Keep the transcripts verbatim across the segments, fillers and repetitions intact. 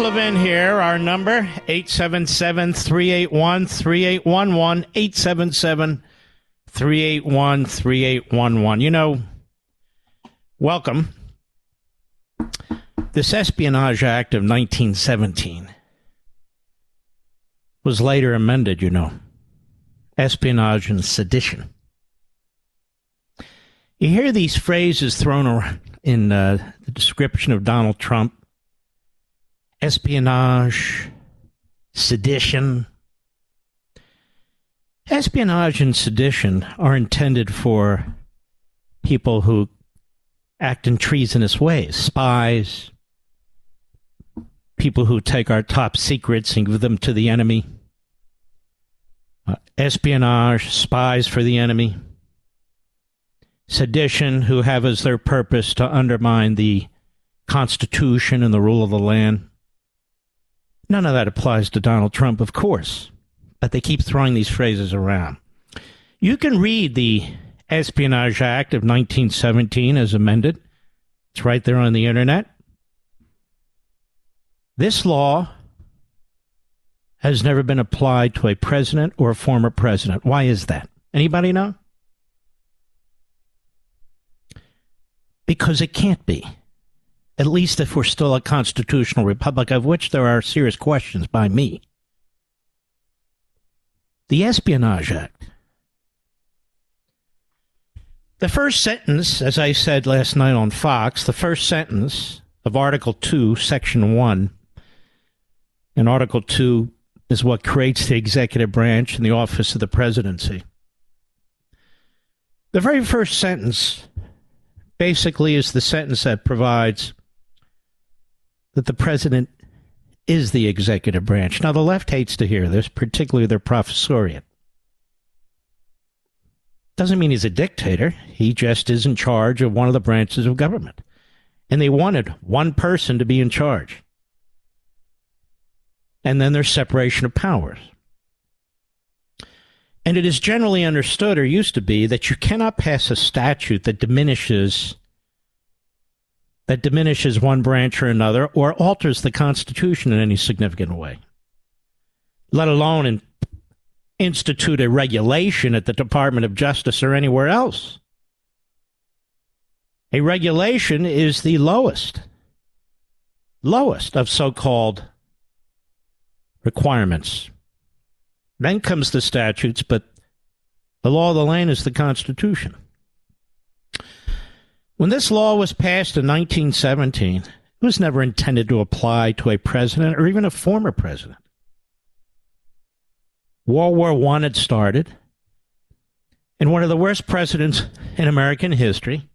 Levin here. Our number, eight seven seven, three eight one, three eight one one, eight seven seven, three eight one, three eight one one. You know, welcome. This Espionage Act of nineteen seventeen was later amended, you know. Espionage and sedition. You hear these phrases thrown around in uh, the description of Donald Trump. Espionage, sedition. Espionage and sedition are intended for people who act in treasonous ways, spies, people who take our top secrets and give them to the enemy. Uh, espionage, spies for the enemy. Sedition, who have as their purpose to undermine the Constitution and the rule of the land. None of that applies to Donald Trump, of course, but they keep throwing these phrases around. You can read the Espionage Act of nineteen seventeen as amended. It's right there on the internet. This law has never been applied to a president or a former president. Why is that? Anybody know? Because it can't be. At least if we're still a constitutional republic, of which there are serious questions by me. The Espionage Act. The first sentence, as I said last night on Fox, the first sentence of Article two, Section one, and Article two is what creates the executive branch and the office of the presidency. The very first sentence basically is the sentence that provides that the president is the executive branch. Now, the left hates to hear this, particularly their professoriate. Doesn't mean he's a dictator. He just is in charge of one of the branches of government. And they wanted one person to be in charge. And then there's separation of powers. And it is generally understood, or used to be, that you cannot pass a statute that diminishes that diminishes one branch or another, or alters the Constitution in any significant way, let alone in, institute a regulation at the Department of Justice or anywhere else. A regulation is the lowest, lowest of so-called requirements. Then comes the statutes, but the law of the land is the Constitution. When this law was passed in nineteen seventeen, it was never intended to apply to a president or even a former president. World War One had started, and one of the worst presidents in American history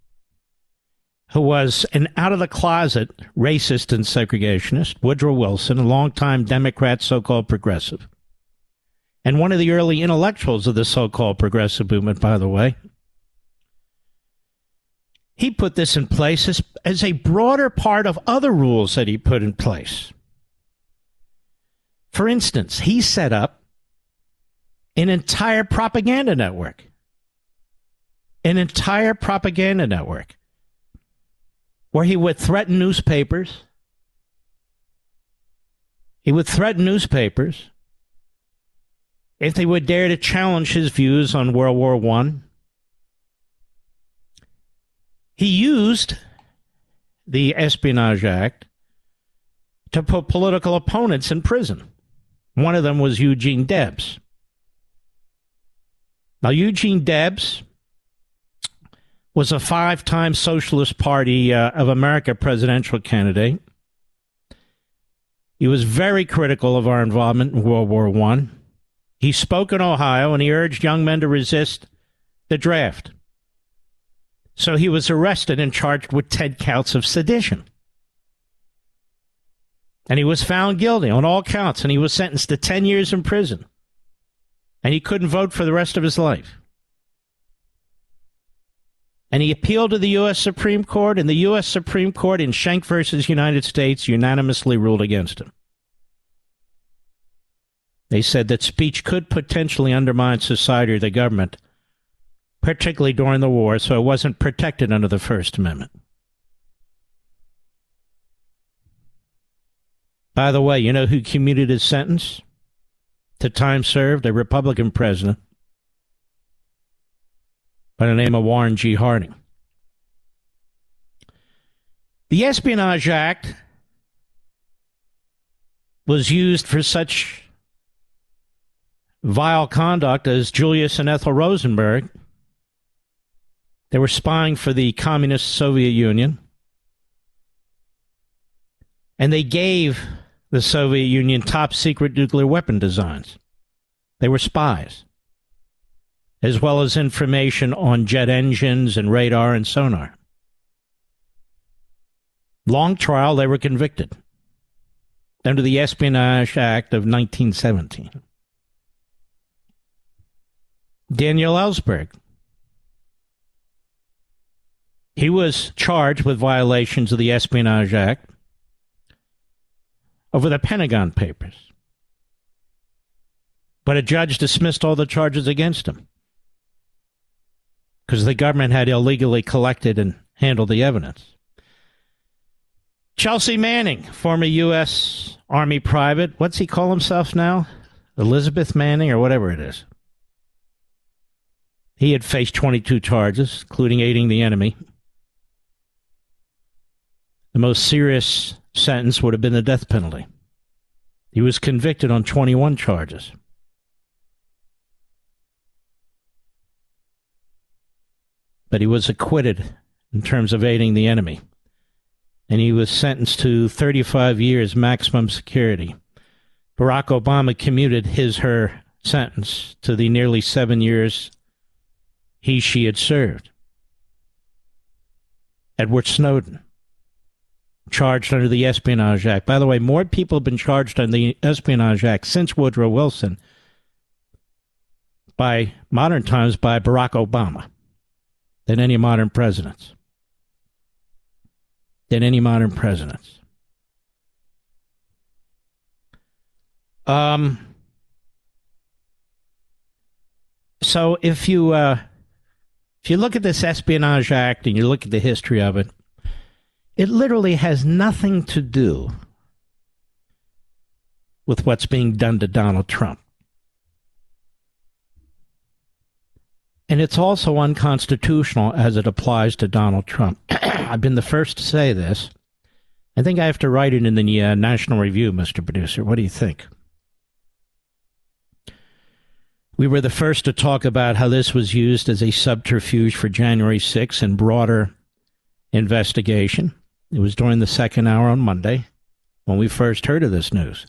who was an out-of-the-closet racist and segregationist, Woodrow Wilson, a longtime Democrat, so-called progressive, and one of the early intellectuals of the so-called progressive movement, by the way. He put this in place as, as a broader part of other rules that he put in place. For instance, he set up an entire propaganda network. An entire propaganda network. Where he would threaten newspapers. He would threaten newspapers if they would dare to challenge his views on World War One. He used the Espionage Act to put political opponents in prison. One of them was Eugene Debs. Now, Eugene Debs was a five-time Socialist Party uh, of America presidential candidate. He was very critical of our involvement in World War One. He spoke in Ohio, and he urged young men to resist the draft. So he was arrested and charged with ten counts of sedition. And he was found guilty on all counts, and he was sentenced to ten years in prison. And he couldn't vote for the rest of his life. And he appealed to the U S Supreme Court, and the U S Supreme Court in Schenck versus United States unanimously ruled against him. They said that speech could potentially undermine society or the government, particularly during the war, so it wasn't protected under the First Amendment. By the way, you know who commuted his sentence to time served? A Republican president by the name of Warren G. Harding. The Espionage Act was used for such vile conduct as Julius and Ethel Rosenberg. They were spying for the communist Soviet Union. And they gave the Soviet Union top-secret nuclear weapon designs. They were spies, as well as information on jet engines and radar and sonar. Long trial, they were convicted under the Espionage Act of nineteen seventeen. Daniel Ellsberg. He was charged with violations of the Espionage Act over the Pentagon Papers. But a judge dismissed all the charges against him because the government had illegally collected and handled the evidence. Chelsea Manning, former U S Army private. What's he call himself now? Elizabeth Manning or whatever it is. He had faced twenty-two charges, including aiding the enemy. The most serious sentence would have been the death penalty. He was convicted on twenty-one charges. But he was acquitted in terms of aiding the enemy. And he was sentenced to thirty-five years maximum security. Barack Obama commuted his, her sentence to the nearly seven years he, she had served. Edward Snowden, charged under the Espionage Act. By the way, more people have been charged under the Espionage Act since Woodrow Wilson, by modern times, by Barack Obama, than any modern presidents. Than any modern presidents. Um. So if you uh, if you look at this Espionage Act and you look at the history of it, it literally has nothing to do with what's being done to Donald Trump. And it's also unconstitutional as it applies to Donald Trump. I've been the first to say this. I think I have to write it in the uh, National Review, Mister Producer. What do you think? We were the first to talk about how this was used as a subterfuge for January sixth and broader investigation. It was during the second hour on Monday when we first heard of this news.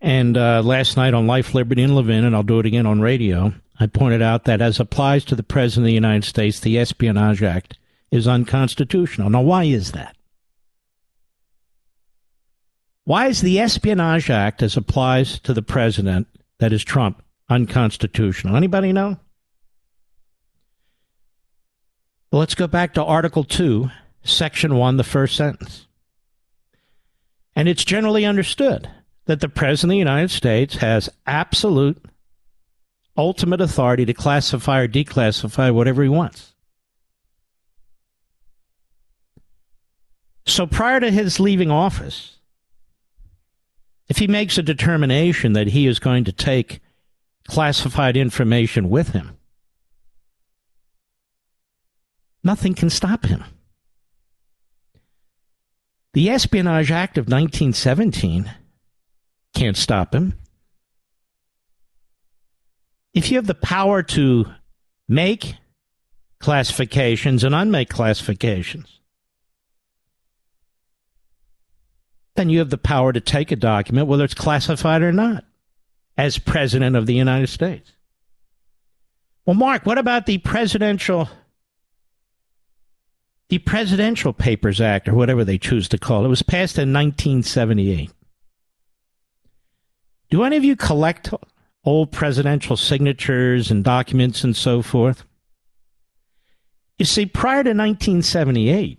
And uh, last night on Life, Liberty, and Levin, and I'll do it again on radio, I pointed out that as applies to the President of the United States, the Espionage Act is unconstitutional. Now, why is that? Why is the Espionage Act, as applies to the President, that is Trump, unconstitutional? Anybody know? Well, let's go back to Article two, Section one, the first sentence. And it's generally understood that the President of the United States has absolute, ultimate authority to classify or declassify whatever he wants. So prior to his leaving office, if he makes a determination that he is going to take classified information with him, nothing can stop him. The Espionage Act of nineteen seventeen can't stop him. If you have the power to make classifications and unmake classifications, then you have the power to take a document, whether it's classified or not, as President of the United States. Well, Mark, what about the presidential, the Presidential Papers Act, or whatever they choose to call it? It was passed in nineteen seventy-eight. Do any of you collect old presidential signatures and documents and so forth? You see, prior to nineteen seventy-eight,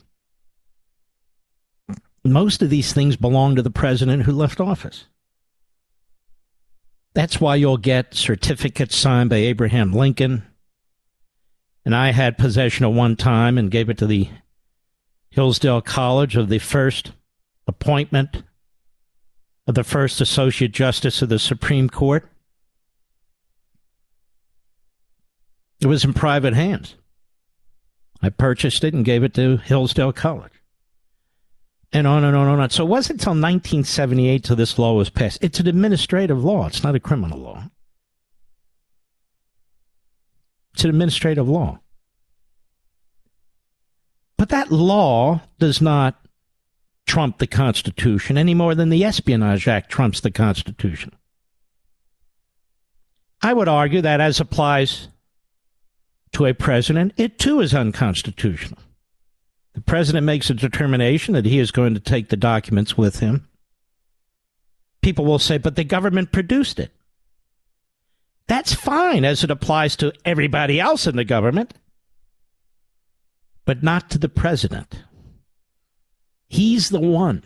most of these things belonged to the president who left office. That's why you'll get certificates signed by Abraham Lincoln. And I had possession at one time and gave it to the Hillsdale College of the first appointment of the first Associate Justice of the Supreme Court. It was in private hands. I purchased it and gave it to Hillsdale College. And on and on and on. So it wasn't until nineteen seventy-eight till this law was passed. It's an administrative law. It's not a criminal law. It's an administrative law. But that law does not trump the Constitution any more than the Espionage Act trumps the Constitution. I would argue that as applies to a president, it too is unconstitutional. The president makes a determination that he is going to take the documents with him. People will say, but the government produced it. That's fine as it applies to everybody else in the government, but not to the president. He's the one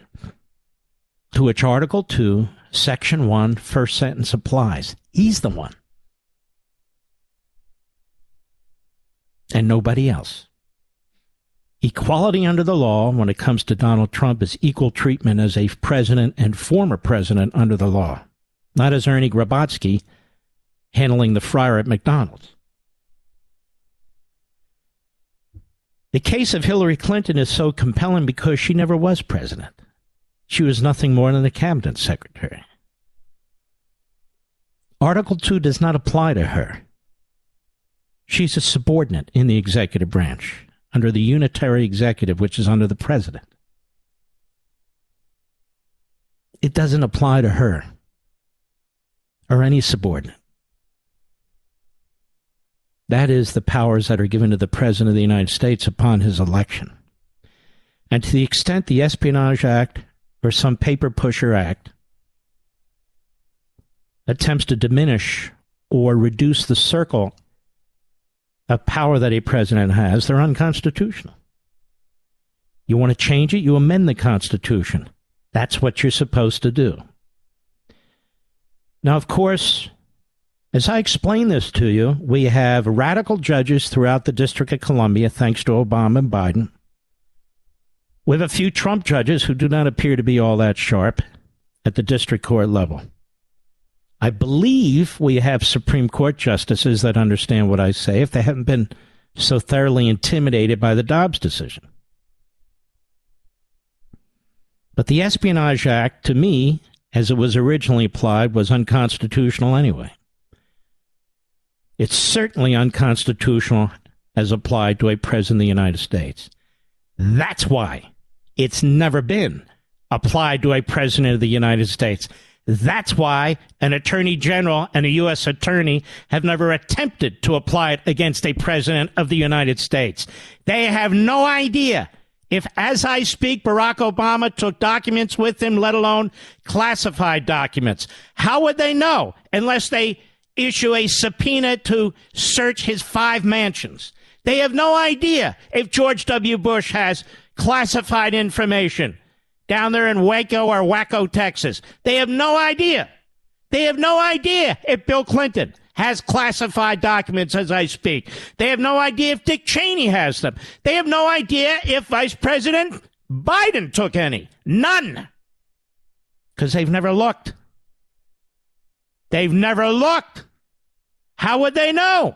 to which Article two, Section one, first sentence applies. He's the one. And nobody else. Equality under the law when it comes to Donald Trump is equal treatment as a president and former president under the law, not as Ernie Grabotsky handling the fryer at McDonald's. The case of Hillary Clinton is so compelling because she never was president. She was nothing more than a cabinet secretary. Article two does not apply to her. She's a subordinate in the executive branch, under the unitary executive, which is under the president. It doesn't apply to her or any subordinate. That is the powers that are given to the President of the United States upon his election. And to the extent the Espionage Act or some paper pusher act attempts to diminish or reduce the circle of power that a president has, they're unconstitutional. You want to change it, you amend the Constitution. That's what you're supposed to do. Now, of course, as I explain this to you, we have radical judges throughout the District of Columbia, thanks to Obama and Biden. We have a few Trump judges who do not appear to be all that sharp at the district court level. I believe we have Supreme Court justices that understand what I say if they haven't been so thoroughly intimidated by the Dobbs decision. But the Espionage Act, to me, as it was originally applied, was unconstitutional anyway. It's certainly unconstitutional as applied to a president of the United States. That's why it's never been applied to a president of the United States. That's why an attorney general and a U S attorney have never attempted to apply it against a president of the United States. They have no idea if, as I speak, Barack Obama took documents with him, let alone classified documents. How would they know unless they issue a subpoena to search his five mansions? They have no idea if George W. Bush has classified information down there in Waco or Waco, Texas. They have no idea. They have no idea if Bill Clinton has classified documents as I speak. They have no idea if Dick Cheney has them. They have no idea if Vice President Biden took any. None. Because they've never looked. They've never looked. How would they know?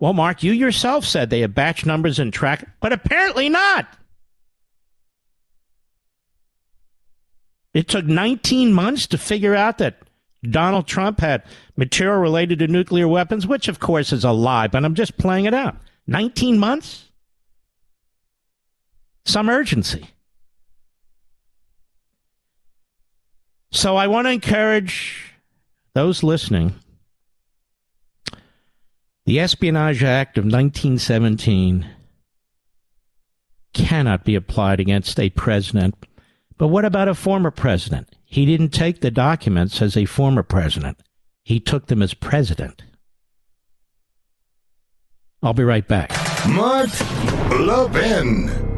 Well, Mark, you yourself said they have batch numbers and track, but apparently not. It took nineteen months to figure out that Donald Trump had material related to nuclear weapons, which, of course, is a lie, but I'm just playing it out. nineteen months? Some urgency. So I want to encourage those listening. The Espionage Act of nineteen seventeen cannot be applied against a president. But what about a former president? He didn't take the documents as a former president. He took them as president. I'll be right back. Mark Levin.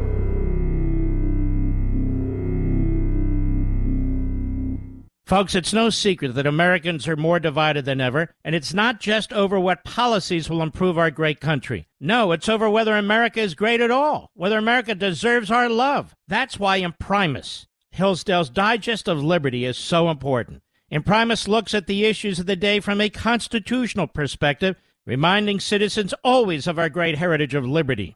Folks, it's no secret that Americans are more divided than ever, and it's not just over what policies will improve our great country. No, it's over whether America is great at all, whether America deserves our love. That's why Imprimis, Hillsdale's Digest of Liberty, is so important. Imprimis looks at the issues of the day from a constitutional perspective, reminding citizens always of our great heritage of liberty.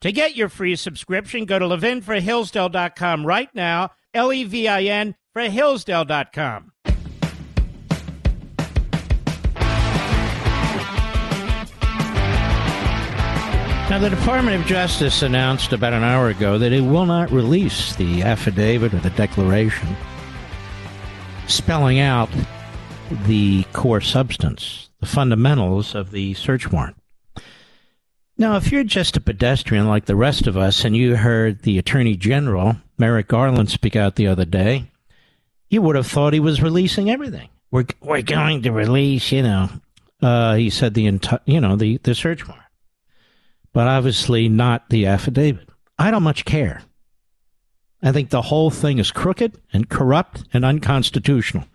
To get your free subscription, go to levin for hillsdale dot com right now, L E V I N for hillsdale dot com. Now, the Department of Justice announced about an hour ago that it will not release the affidavit or the declaration spelling out the core substance, the fundamentals of the search warrant. Now, if you're just a pedestrian like the rest of us and you heard the Attorney General, Merrick Garland, speak out the other day, you would have thought he was releasing everything. We're, we're going to release, you know, uh, he said the, enti- you know, the, the search warrant. But obviously not the affidavit. I don't much care. I think the whole thing is crooked and corrupt and unconstitutional.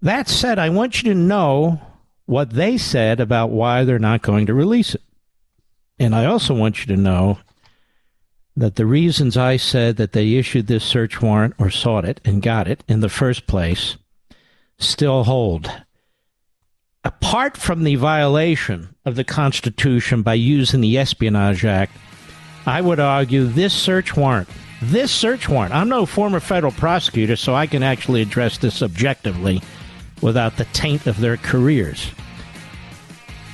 That said, I want you to know what they said about why they're not going to release it. And I also want you to know that the reasons I said that they issued this search warrant or sought it and got it in the first place still hold. Apart from the violation of the Constitution by using the Espionage Act, I would argue this search warrant, this search warrant, I'm no former federal prosecutor, so I can actually address this objectively without the taint of their careers,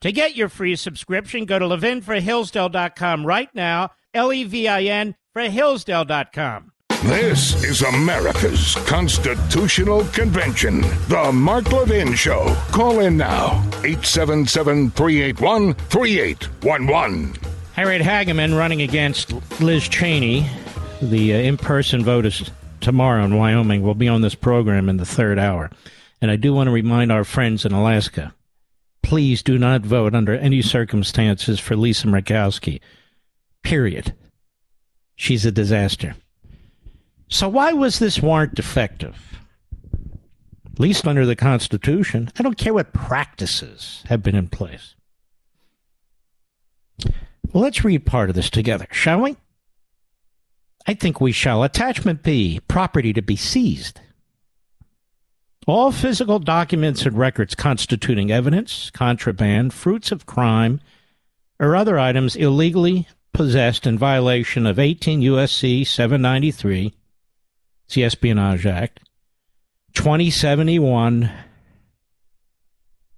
To get your free subscription, go to levin for hillsdale dot com right now, L E V I N for hillsdale dot com. This is America's Constitutional Convention, the Mark Levin Show. Call in now, eight seven seven, three eight one, three eight one one. Harriet Hageman running against Liz Cheney. The uh, in-person vote is tomorrow in Wyoming. We'll be on this program in the third hour. And I do want to remind our friends in Alaska, please do not vote under any circumstances for Lisa Murkowski, period. She's a disaster. So why was this warrant effective? At least under the Constitution. I don't care what practices have been in place. Well, let's read part of this together, shall we? I think we shall. Attachment B, property to be seized. All physical documents and records constituting evidence, contraband, fruits of crime, or other items illegally possessed in violation of eighteen U S C seven ninety-three, it's the Espionage Act, twenty seventy-one,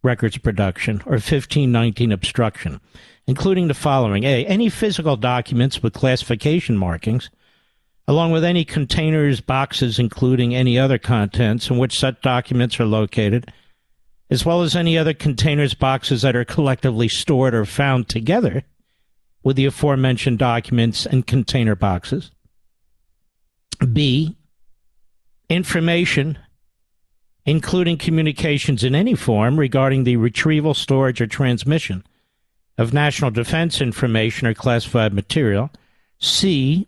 records production, or fifteen nineteen obstruction, including the following. A, any physical documents with classification markings, along with any containers, boxes, including any other contents in which such documents are located, as well as any other containers, boxes that are collectively stored or found together with the aforementioned documents and container boxes. B, information, including communications in any form regarding the retrieval, storage, or transmission of national defense information or classified material. C,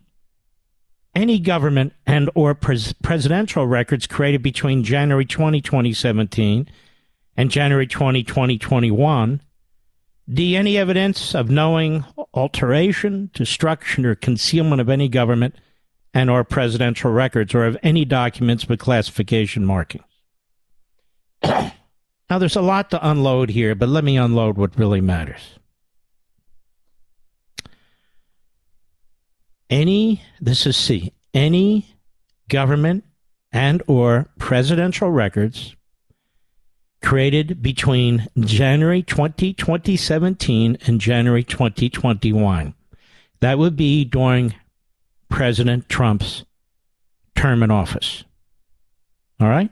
any government and or pres- presidential records created between January twentieth, twenty seventeen and January twentieth, twenty twenty-one. D, any evidence of knowing alteration, destruction, or concealment of any government and or presidential records, or of any documents with classification markings. Now, there's a lot to unload here, but let me unload what really matters. Any, this is C, any government and or presidential records created between January twentieth, twenty seventeen and January twenty twenty-one. That would be during President Trump's term in office. All right?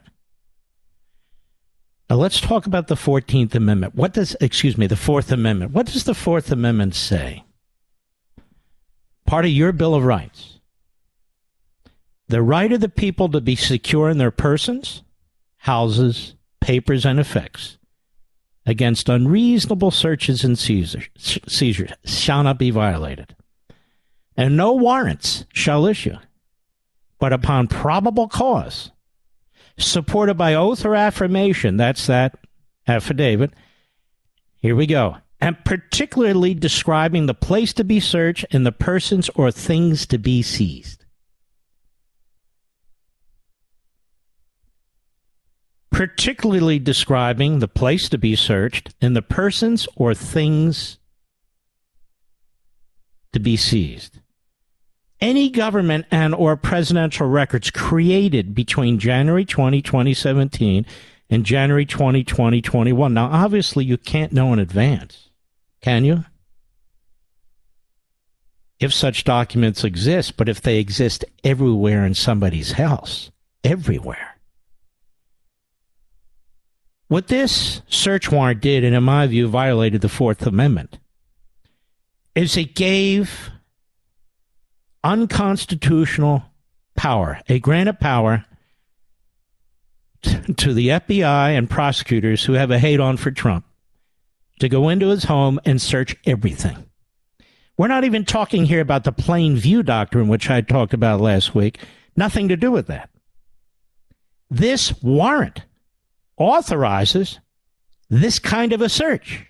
Now let's talk about the fourteenth Amendment. What does, excuse me, the Fourth Amendment. What does the Fourth Amendment say? Part of your Bill of Rights. The right of the people to be secure in their persons, houses, papers, and effects against unreasonable searches and seizures, seizures shall not be violated. And no warrants shall issue, but upon probable cause, supported by oath or affirmation, that's that affidavit, here we go, and particularly describing the place to be searched and the persons or things to be seized. Particularly describing the place to be searched and the persons or things to be seized. Any government and or presidential records created between January twentieth, twenty seventeen and January twentieth, twenty twenty-one. Now, obviously, you can't know in advance, can you? If such documents exist, but if they exist everywhere in somebody's house, everywhere. What this search warrant did, and in my view, violated the Fourth Amendment, is it gave unconstitutional power, a grant of power t- to the F B I and prosecutors who have a hate on for Trump to go into his home and search everything. We're not even talking here about the plain view doctrine, which I talked about last week. Nothing to do with that. This warrant authorizes this kind of a search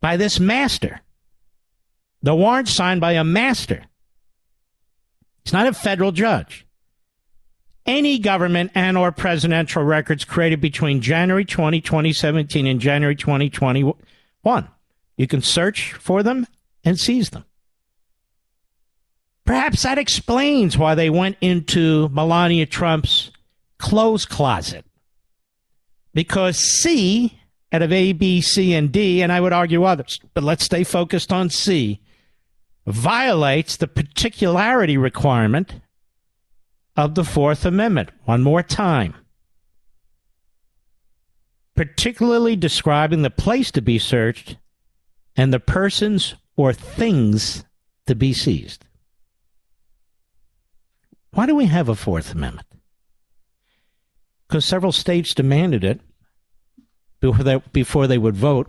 by this master. The warrant signed by a master. It's not a federal judge. Any government and or presidential records created between January twentieth, twenty seventeen and January twenty twenty-one. You can search for them and seize them. Perhaps that explains why they went into Melania Trump's clothes closet. Because C, out of A, B, C, and D, and I would argue others, but let's stay focused on C, violates the particularity requirement of the Fourth Amendment. One more time. Particularly describing the place to be searched and the persons or things to be seized. Why do we have a Fourth Amendment? Because several states demanded it before they, before they would vote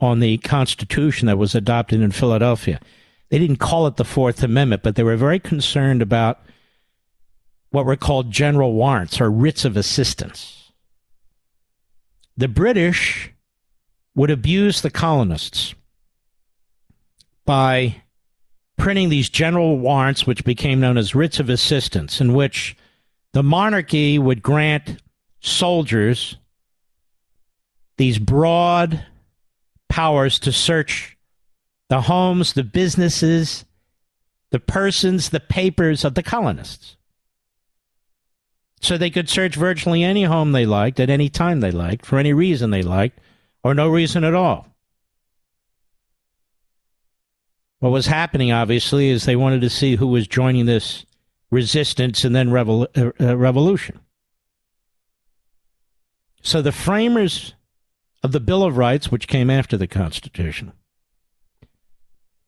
on the Constitution that was adopted in Philadelphia. They didn't call it the Fourth Amendment, but they were very concerned about what were called general warrants or writs of assistance. The British would abuse the colonists by printing these general warrants, which became known as writs of assistance, in which the monarchy would grant soldiers these broad powers to search the homes, the businesses, the persons, the papers of the colonists. So they could search virtually any home they liked, at any time they liked, for any reason they liked, or no reason at all. What was happening, obviously, is they wanted to see who was joining this resistance and then revol- uh, revolution. So the framers of the Bill of Rights, which came after the Constitution,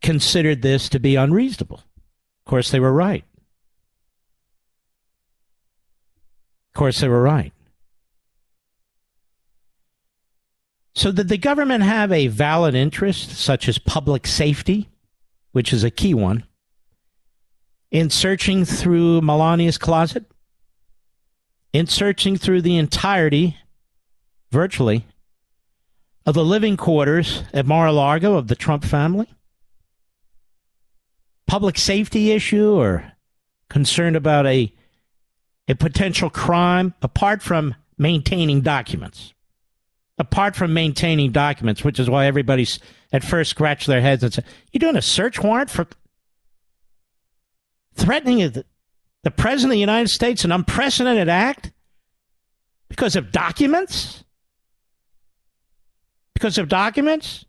considered this to be unreasonable. Of course, they were right. Of course, they were right. So did the government have a valid interest, such as public safety, which is a key one, in searching through Melania's closet, in searching through the entirety, virtually, of the living quarters at Mar-a-Lago of the Trump family? Public safety issue or concern about a, a potential crime, apart from maintaining documents. Apart from maintaining documents, which is why everybody's at first scratched their heads and said, you're doing a search warrant for threatening the, the President of the United States, an unprecedented act? Because of documents? Because of documents?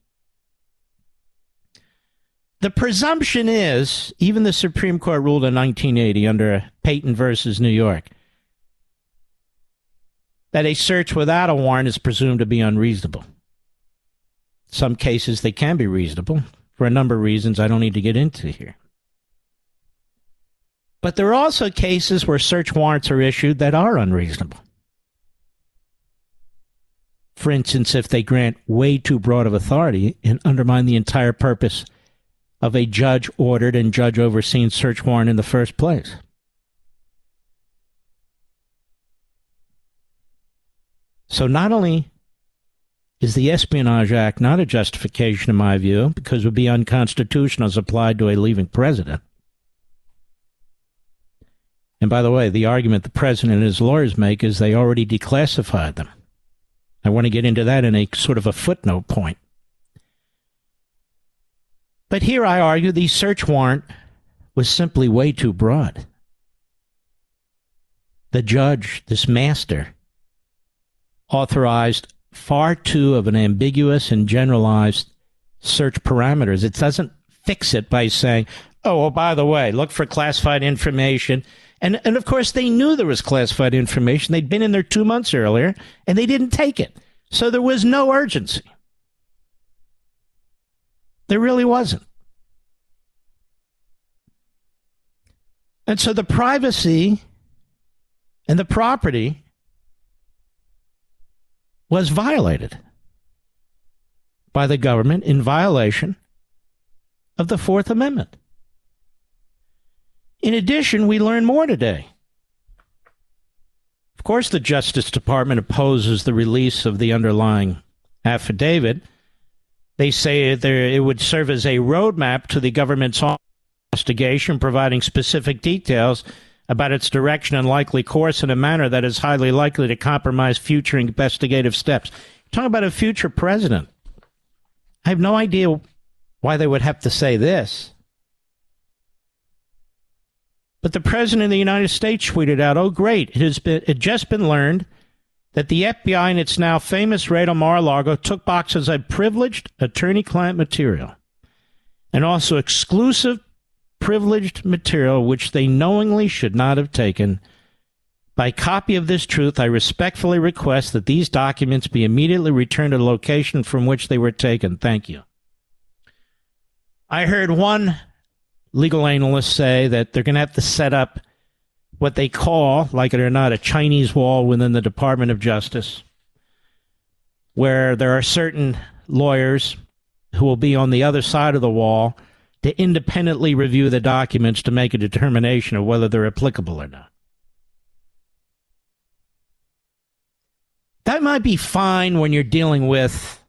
The presumption is, even the Supreme Court ruled in nineteen eighty under Peyton versus New York, that a search without a warrant is presumed to be unreasonable. Some cases they can be reasonable for a number of reasons I don't need to get into here. But there are also cases where search warrants are issued that are unreasonable. For instance, if they grant way too broad of authority and undermine the entire purpose of a judge-ordered and judge-overseen search warrant in the first place. So not only is the Espionage Act not a justification, in my view, because it would be unconstitutional as applied to a leaving president. And by the way, the argument the president and his lawyers make is they already declassified them. I want to get into that in a sort of a footnote point. But here I argue the search warrant was simply way too broad. The judge, this master, authorized far too of an ambiguous and generalized search parameters. It doesn't fix it by saying, oh, well, by the way, look for classified information. And, and of course, they knew there was classified information. They'd been in there two months earlier, and they didn't take it. So there was no urgency. There really wasn't. And so the privacy and the property was violated by the government in violation of the Fourth Amendment. In addition, we learn more today. Of course, the Justice Department opposes the release of the underlying affidavit. They say there, it would serve as a roadmap to the government's investigation, providing specific details about its direction and likely course in a manner that is highly likely to compromise future investigative steps. Talk about a future president. I have no idea why they would have to say this. But the president of the United States tweeted out, oh, great, it has been, it just been learned that the F B I in its now famous raid on Mar-a-Lago took boxes of privileged attorney-client material and also exclusive privileged material which they knowingly should not have taken. By copy of this truth, I respectfully request that these documents be immediately returned to the location from which they were taken. Thank you. I heard one legal analyst say that they're going to have to set up what they call, like it or not, a Chinese wall within the Department of Justice, where there are certain lawyers who will be on the other side of the wall to independently review the documents to make a determination of whether they're applicable or not. That might be fine when you're dealing with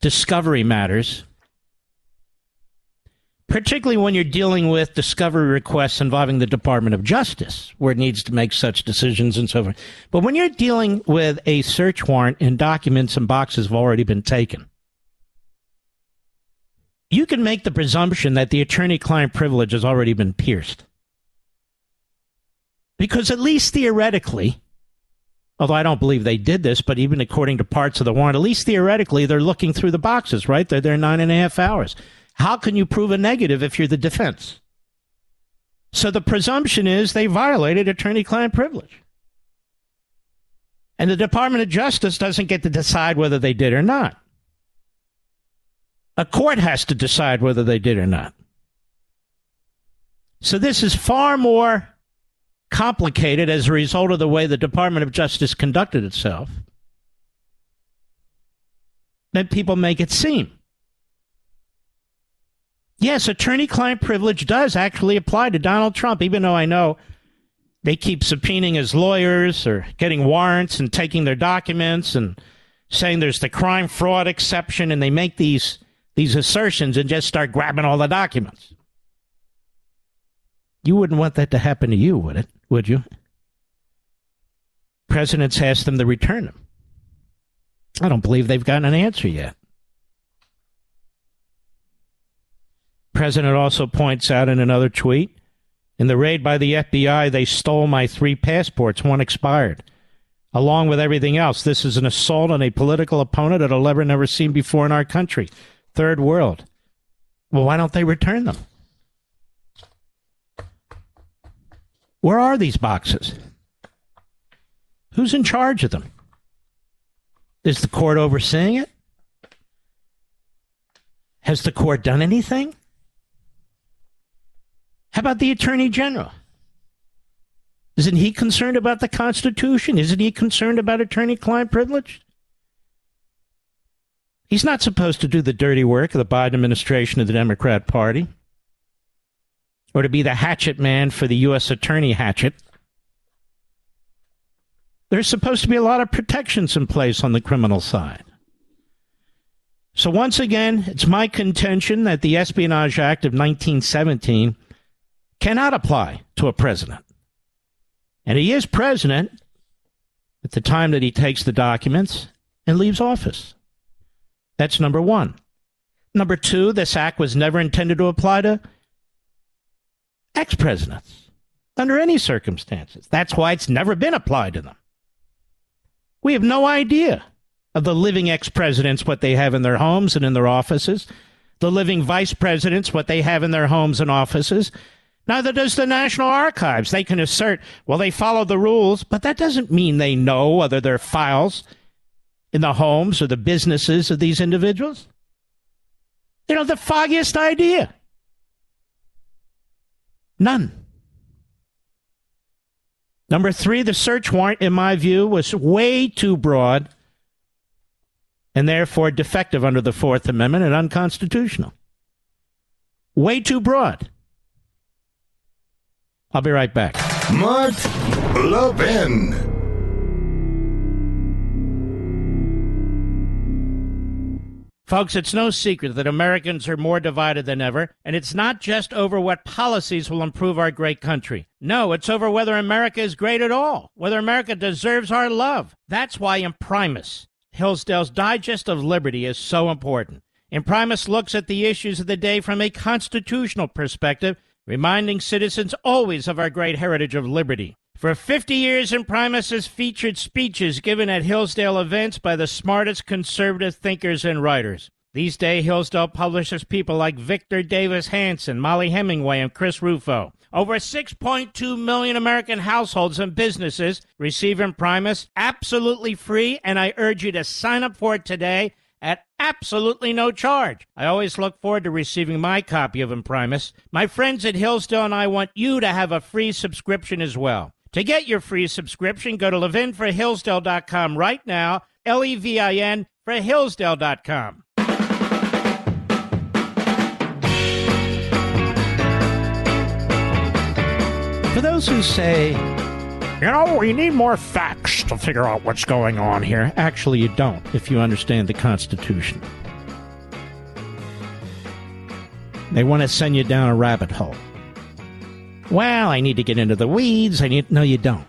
discovery matters, particularly when you're dealing with discovery requests involving the Department of Justice, where it needs to make such decisions and so forth. But when you're dealing with a search warrant and documents and boxes have already been taken, you can make the presumption that the attorney-client privilege has already been pierced. Because at least theoretically, although I don't believe they did this, but even according to parts of the warrant, at least theoretically, they're looking through the boxes, right? They're there nine and a half hours. How can you prove a negative if you're the defense? So the presumption is they violated attorney-client privilege. And the Department of Justice doesn't get to decide whether they did or not. A court has to decide whether they did or not. So this is far more complicated as a result of the way the Department of Justice conducted itself than people make it seem. Yes, attorney-client privilege does actually apply to Donald Trump, even though I know they keep subpoenaing his lawyers or getting warrants and taking their documents and saying there's the crime fraud exception, and they make these these assertions and just start grabbing all the documents. You wouldn't want that to happen to you, would it? Would you? Presidents asked them to return them. I don't believe they've gotten an answer yet. President also points out in another tweet, in the raid by the F B I, they stole my three passports, one expired, along with everything else. This is an assault on a political opponent that I'll ever never seen before in our country. Third world. Well, why don't they return them? Where are these boxes? Who's in charge of them? Is the court overseeing it? Has the court done anything? How about the Attorney General? Isn't he concerned about the Constitution? Isn't he concerned about attorney-client privilege? He's not supposed to do the dirty work of the Biden administration of the Democrat Party, or to be the hatchet man for the U S attorney hatchet. There's supposed to be a lot of protections in place on the criminal side. So once again, it's my contention that the Espionage Act of nineteen seventeen cannot apply to a president. And he is president at the time that he takes the documents and leaves office. That's number one. Number two, this act was never intended to apply to ex-presidents under any circumstances. That's why it's never been applied to them. We have no idea of the living ex-presidents, what they have in their homes and in their offices, the living vice presidents, what they have in their homes and offices. Neither does the National Archives. They can assert, well, they follow the rules, but that doesn't mean they know whether there are files in the homes or the businesses of these individuals. They don't have the foggiest idea. None. Number three, the search warrant, in my view, was way too broad and therefore defective under the Fourth Amendment and unconstitutional. Way too broad. I'll be right back. Mark Levin. Folks, it's no secret that Americans are more divided than ever, and it's not just over what policies will improve our great country. No, it's over whether America is great at all, whether America deserves our love. That's why Imprimis, Hillsdale's Digest of Liberty, is so important. Imprimis looks at the issues of the day from a constitutional perspective, reminding citizens always of our great heritage of liberty. For fifty years, Imprimis has featured speeches given at Hillsdale events by the smartest conservative thinkers and writers. These days, Hillsdale publishes people like Victor Davis Hanson, Molly Hemingway, and Chris Rufo. Over six point two million American households and businesses receive Imprimis absolutely free, and I urge you to sign up for it today at absolutely no charge. I always look forward to receiving my copy of Imprimis. My friends at Hillsdale and I want you to have a free subscription as well. To get your free subscription, go to levin for hillsdale dot com right now, L E V I N for hillsdale dot com. For those who say, you know, we need more facts to figure out what's going on here. Actually, you don't, if you understand the Constitution. They want to send you down a rabbit hole. Well, I need to get into the weeds. I need... No, you don't.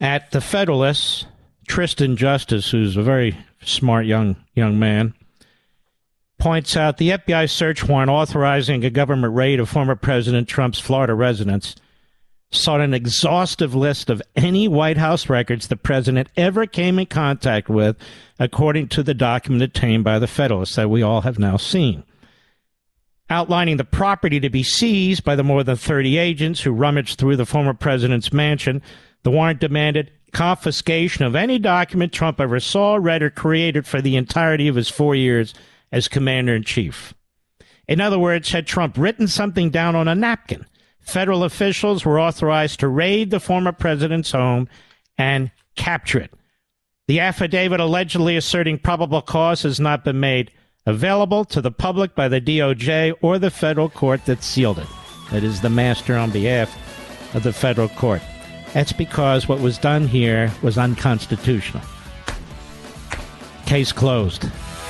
At the Federalist, Tristan Justice, who's a very smart young young man, points out the F B I search warrant authorizing a government raid of former President Trump's Florida residence sought an exhaustive list of any White House records the president ever came in contact with, according to the document obtained by the Federalists that we all have now seen, outlining the property to be seized by the more than thirty agents who rummaged through the former president's mansion. The warrant demanded confiscation of any document Trump ever saw, read, or created for the entirety of his four years as commander-in-chief. In other words, had Trump written something down on a napkin, federal officials were authorized to raid the former president's home and capture it. The affidavit allegedly asserting probable cause has not been made available to the public by the D O J or the federal court that sealed it. That is the master on behalf of the federal court. That's because what was done here was unconstitutional. Case closed.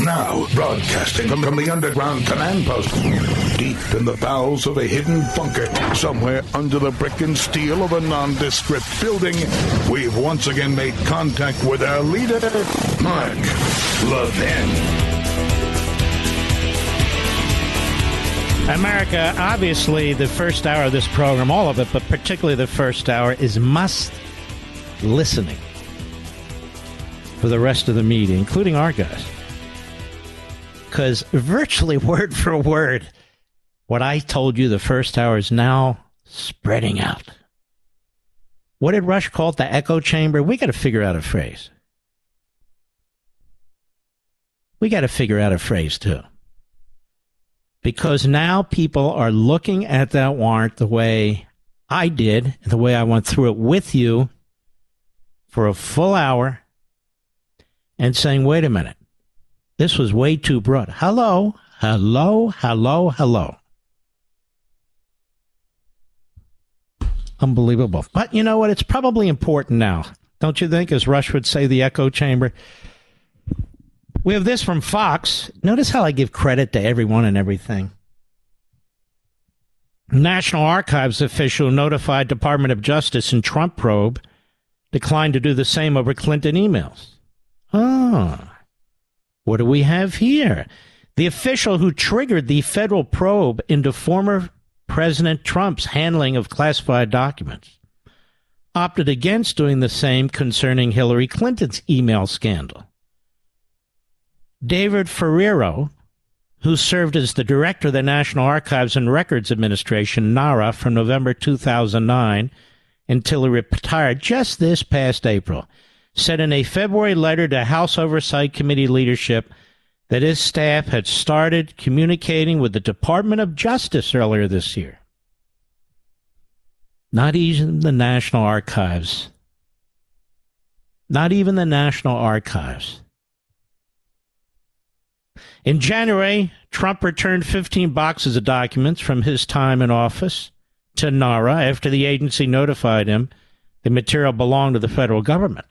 Now, broadcasting from the underground command post, deep in the bowels of a hidden bunker, somewhere under the brick and steel of a nondescript building, we've once again made contact with our leader, Mark Levin. America, obviously, the first hour of this program, all of it, but particularly the first hour, is must listening for the rest of the media, including our guys. Because virtually word for word, what I told you the first hour is now spreading out. What did Rush call it? The echo chamber? We got to figure out a phrase. We got to figure out a phrase, too. Because now people are looking at that warrant the way I did, the way I went through it with you for a full hour, and saying, wait a minute, this was way too broad. Hello, hello, hello, hello. Unbelievable. But you know what? It's probably important now. Don't you think, as Rush would say, the echo chamber? We have this from Fox. Notice how I give credit to everyone and everything. National Archives official notified Department of Justice in Trump probe declined to do the same over Clinton emails. Oh, what do we have here? The official who triggered the federal probe into former President Trump's handling of classified documents opted against doing the same concerning Hillary Clinton's email scandal. David Ferrero, who served as the director of the National Archives and Records Administration, NARA, from November two thousand nine until he retired just this past April, said in a February letter to House Oversight Committee leadership that his staff had started communicating with the Department of Justice earlier this year. Not even the National Archives. Not even the National Archives. In January, Trump returned fifteen boxes of documents from his time in office to NARA after the agency notified him the material belonged to the federal government.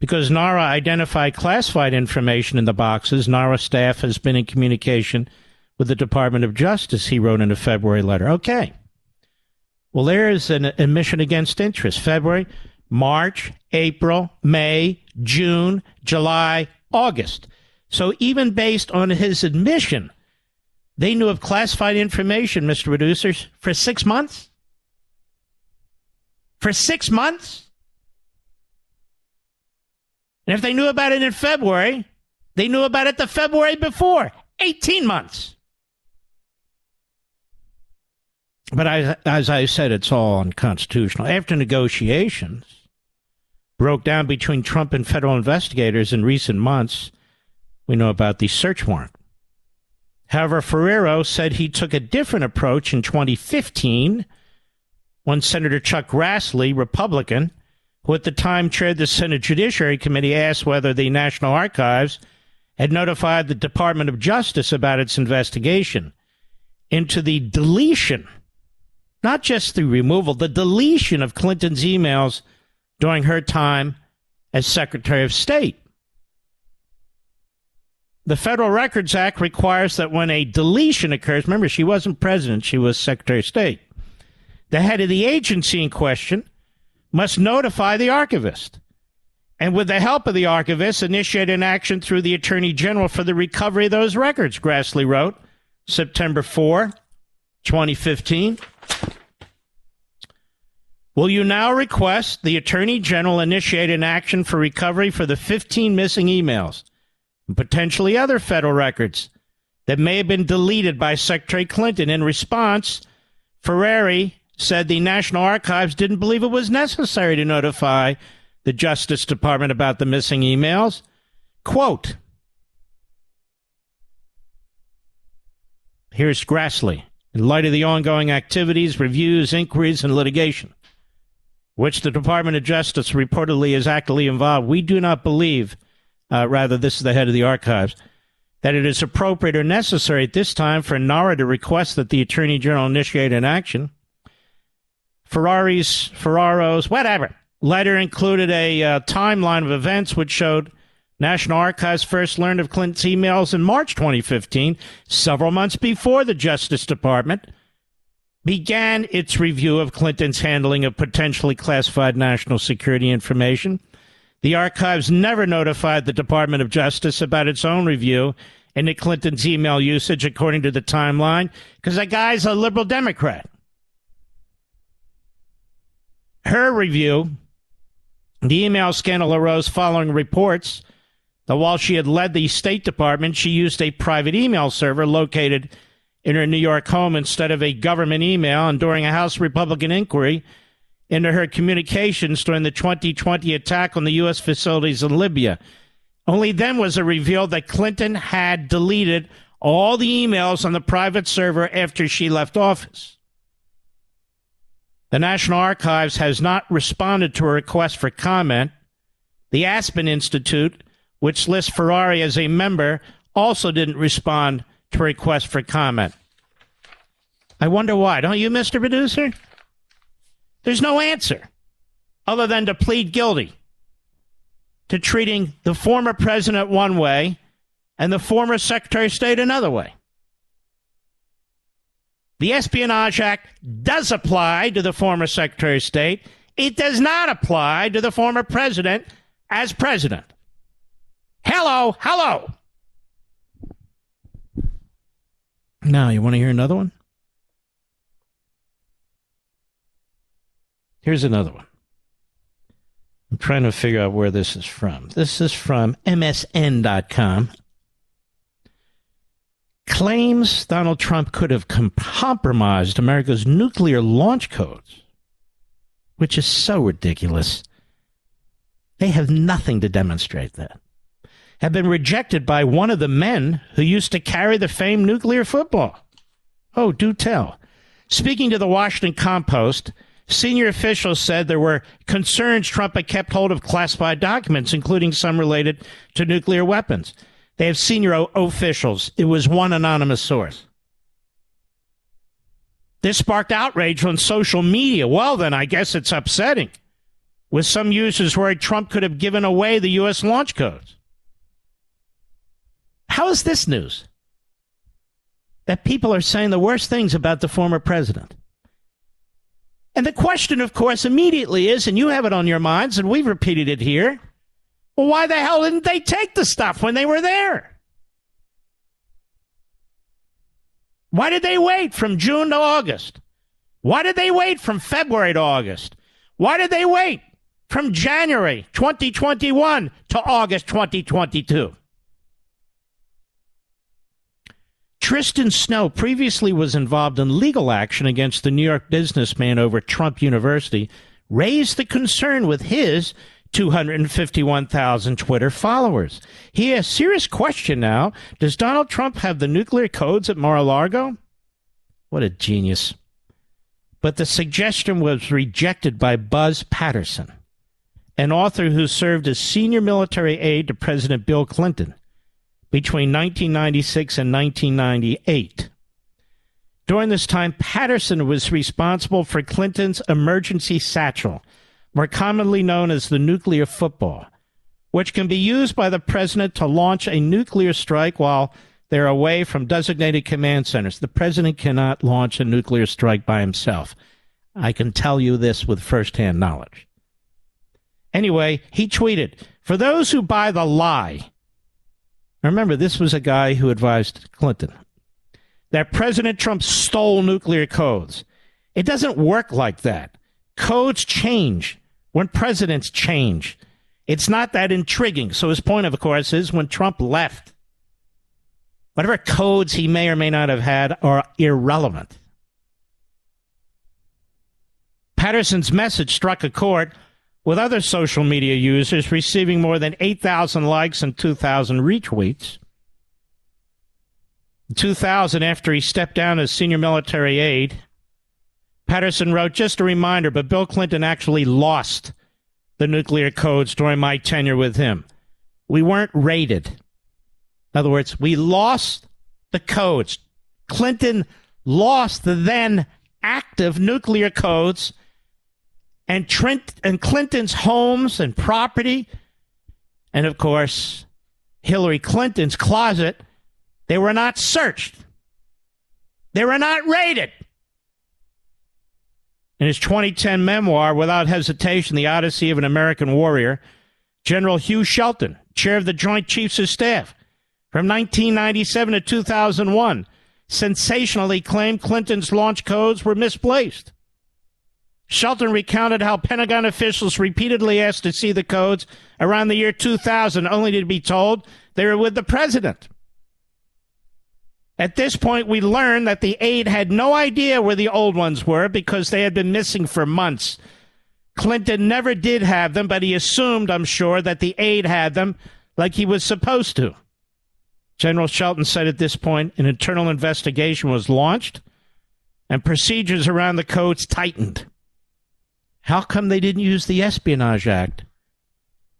Because NARA identified classified information in the boxes, NARA staff has been in communication with the Department of Justice, he wrote in a February letter. Okay. Well, there is an admission against interest. February, March, April, May, June, July, August. So even based on his admission, they knew of classified information, Mister Producers, for six months? For six months? And if they knew about it in February, they knew about it the February before. eighteen months. But I, as I said, it's all unconstitutional. After negotiations broke down between Trump and federal investigators in recent months, we know about the search warrant. However, Ferrero said he took a different approach in twenty fifteen when Senator Chuck Grassley, Republican, who at the time chaired the Senate Judiciary Committee, asked whether the National Archives had notified the Department of Justice about its investigation into the deletion, not just the removal, the deletion of Clinton's emails during her time as Secretary of State. The Federal Records Act requires that when a deletion occurs, remember, she wasn't president, she was Secretary of State, the head of the agency in question must notify the archivist, and with the help of the archivist, initiate an action through the Attorney General for the recovery of those records, Grassley wrote, September fourth, twenty fifteen. Will you now request the Attorney General initiate an action for recovery for the fifteen missing emails and potentially other federal records that may have been deleted by Secretary Clinton? In response, Ferreri said the National Archives didn't believe it was necessary to notify the Justice Department about the missing emails. Quote, here's Grassley, in light of the ongoing activities, reviews, inquiries, and litigation, which the Department of Justice reportedly is actively involved, we do not believe, uh, rather this is the head of the archives, that it is appropriate or necessary at this time for NARA to request that the Attorney General initiate an action. Ferrari's, Ferraro's, whatever, letter included a uh, timeline of events which showed National Archives first learned of Clinton's emails in March twenty fifteen, several months before the Justice Department began its review of Clinton's handling of potentially classified national security information. The archives never notified the Department of Justice about its own review into Clinton's email usage, according to the timeline, because that guy's a liberal Democrat. Her review. The email scandal arose following reports that while she had led the State Department, she used a private email server located in her New York home instead of a government email. And during a House Republican inquiry into her communications during the twenty twenty attack on the U S facilities in Libya, only then was it revealed that Clinton had deleted all the emails on the private server after she left office. The National Archives has not responded to a request for comment. The Aspen Institute, which lists Ferrari as a member, also didn't respond to a request for comment. I wonder why. Don't you, Mister Producer? There's no answer other than to plead guilty to treating the former president one way and the former Secretary of State another way. The Espionage Act does apply to the former Secretary of State. It does not apply to the former president as president. Hello, hello. Now, you want to hear another one? Here's another one. I'm trying to figure out where this is from. This is from M S N dot com. Claims Donald Trump could have compromised America's nuclear launch codes, which is so ridiculous. They have nothing to demonstrate that. Have been rejected by one of the men who used to carry the famed nuclear football. Oh, do tell. Speaking to the Washington Compost, senior officials said there were concerns Trump had kept hold of classified documents, including some related to nuclear weapons. They have senior o- officials. It was one anonymous source. This sparked outrage on social media. Well, then I guess it's upsetting. With some users worried Trump could have given away the U S launch codes. How is this news? That people are saying the worst things about the former president. And the question, of course, immediately is, and you have it on your minds, and we've repeated it here, well, why the hell didn't they take the stuff when they were there? Why did they wait from June to August? Why did they wait from February to August? Why did they wait from January twenty twenty-one to August twenty twenty-two? Tristan Snow previously was involved in legal action against the New York businessman over Trump University, raised the concern with his two hundred fifty-one thousand Twitter followers. He has a serious question now. Does Donald Trump have the nuclear codes at Mar-a-Lago? What a genius. But the suggestion was rejected by Buzz Patterson, an author who served as senior military aide to President Bill Clinton between nineteen ninety-six and nineteen ninety-eight. During this time, Patterson was responsible for Clinton's emergency satchel, more commonly known as the nuclear football, which can be used by the president to launch a nuclear strike while they're away from designated command centers. The president cannot launch a nuclear strike by himself. I can tell you this with firsthand knowledge. Anyway, he tweeted, "For those who buy the lie," remember, this was a guy who advised Clinton, that President Trump stole nuclear codes. It doesn't work like that. Codes change when presidents change. It's not that intriguing. So his point, of course, is when Trump left, whatever codes he may or may not have had are irrelevant. Patterson's message struck a chord with other social media users, receiving more than eight thousand likes and two thousand retweets. In two thousand, after he stepped down as senior military aide, Patterson wrote, "Just a reminder, but Bill Clinton actually lost the nuclear codes during my tenure with him. We weren't raided." In other words, we lost the codes. Clinton lost the then active nuclear codes, and Trent and Clinton's homes and property, and of course, Hillary Clinton's closet, they were not searched. They were not raided. In his twenty ten memoir, Without Hesitation, The Odyssey of an American Warrior, General Hugh Shelton, chair of the Joint Chiefs of Staff, from nineteen ninety-seven to two thousand one, sensationally claimed Clinton's launch codes were misplaced. Shelton recounted how Pentagon officials repeatedly asked to see the codes around the year two thousand, only to be told they were with the president. At this point, we learned that the aide had no idea where the old ones were because they had been missing for months. Clinton never did have them, but he assumed, I'm sure, that the aide had them like he was supposed to. General Shelton said at this point an internal investigation was launched and procedures around the codes tightened. How come they didn't use the Espionage Act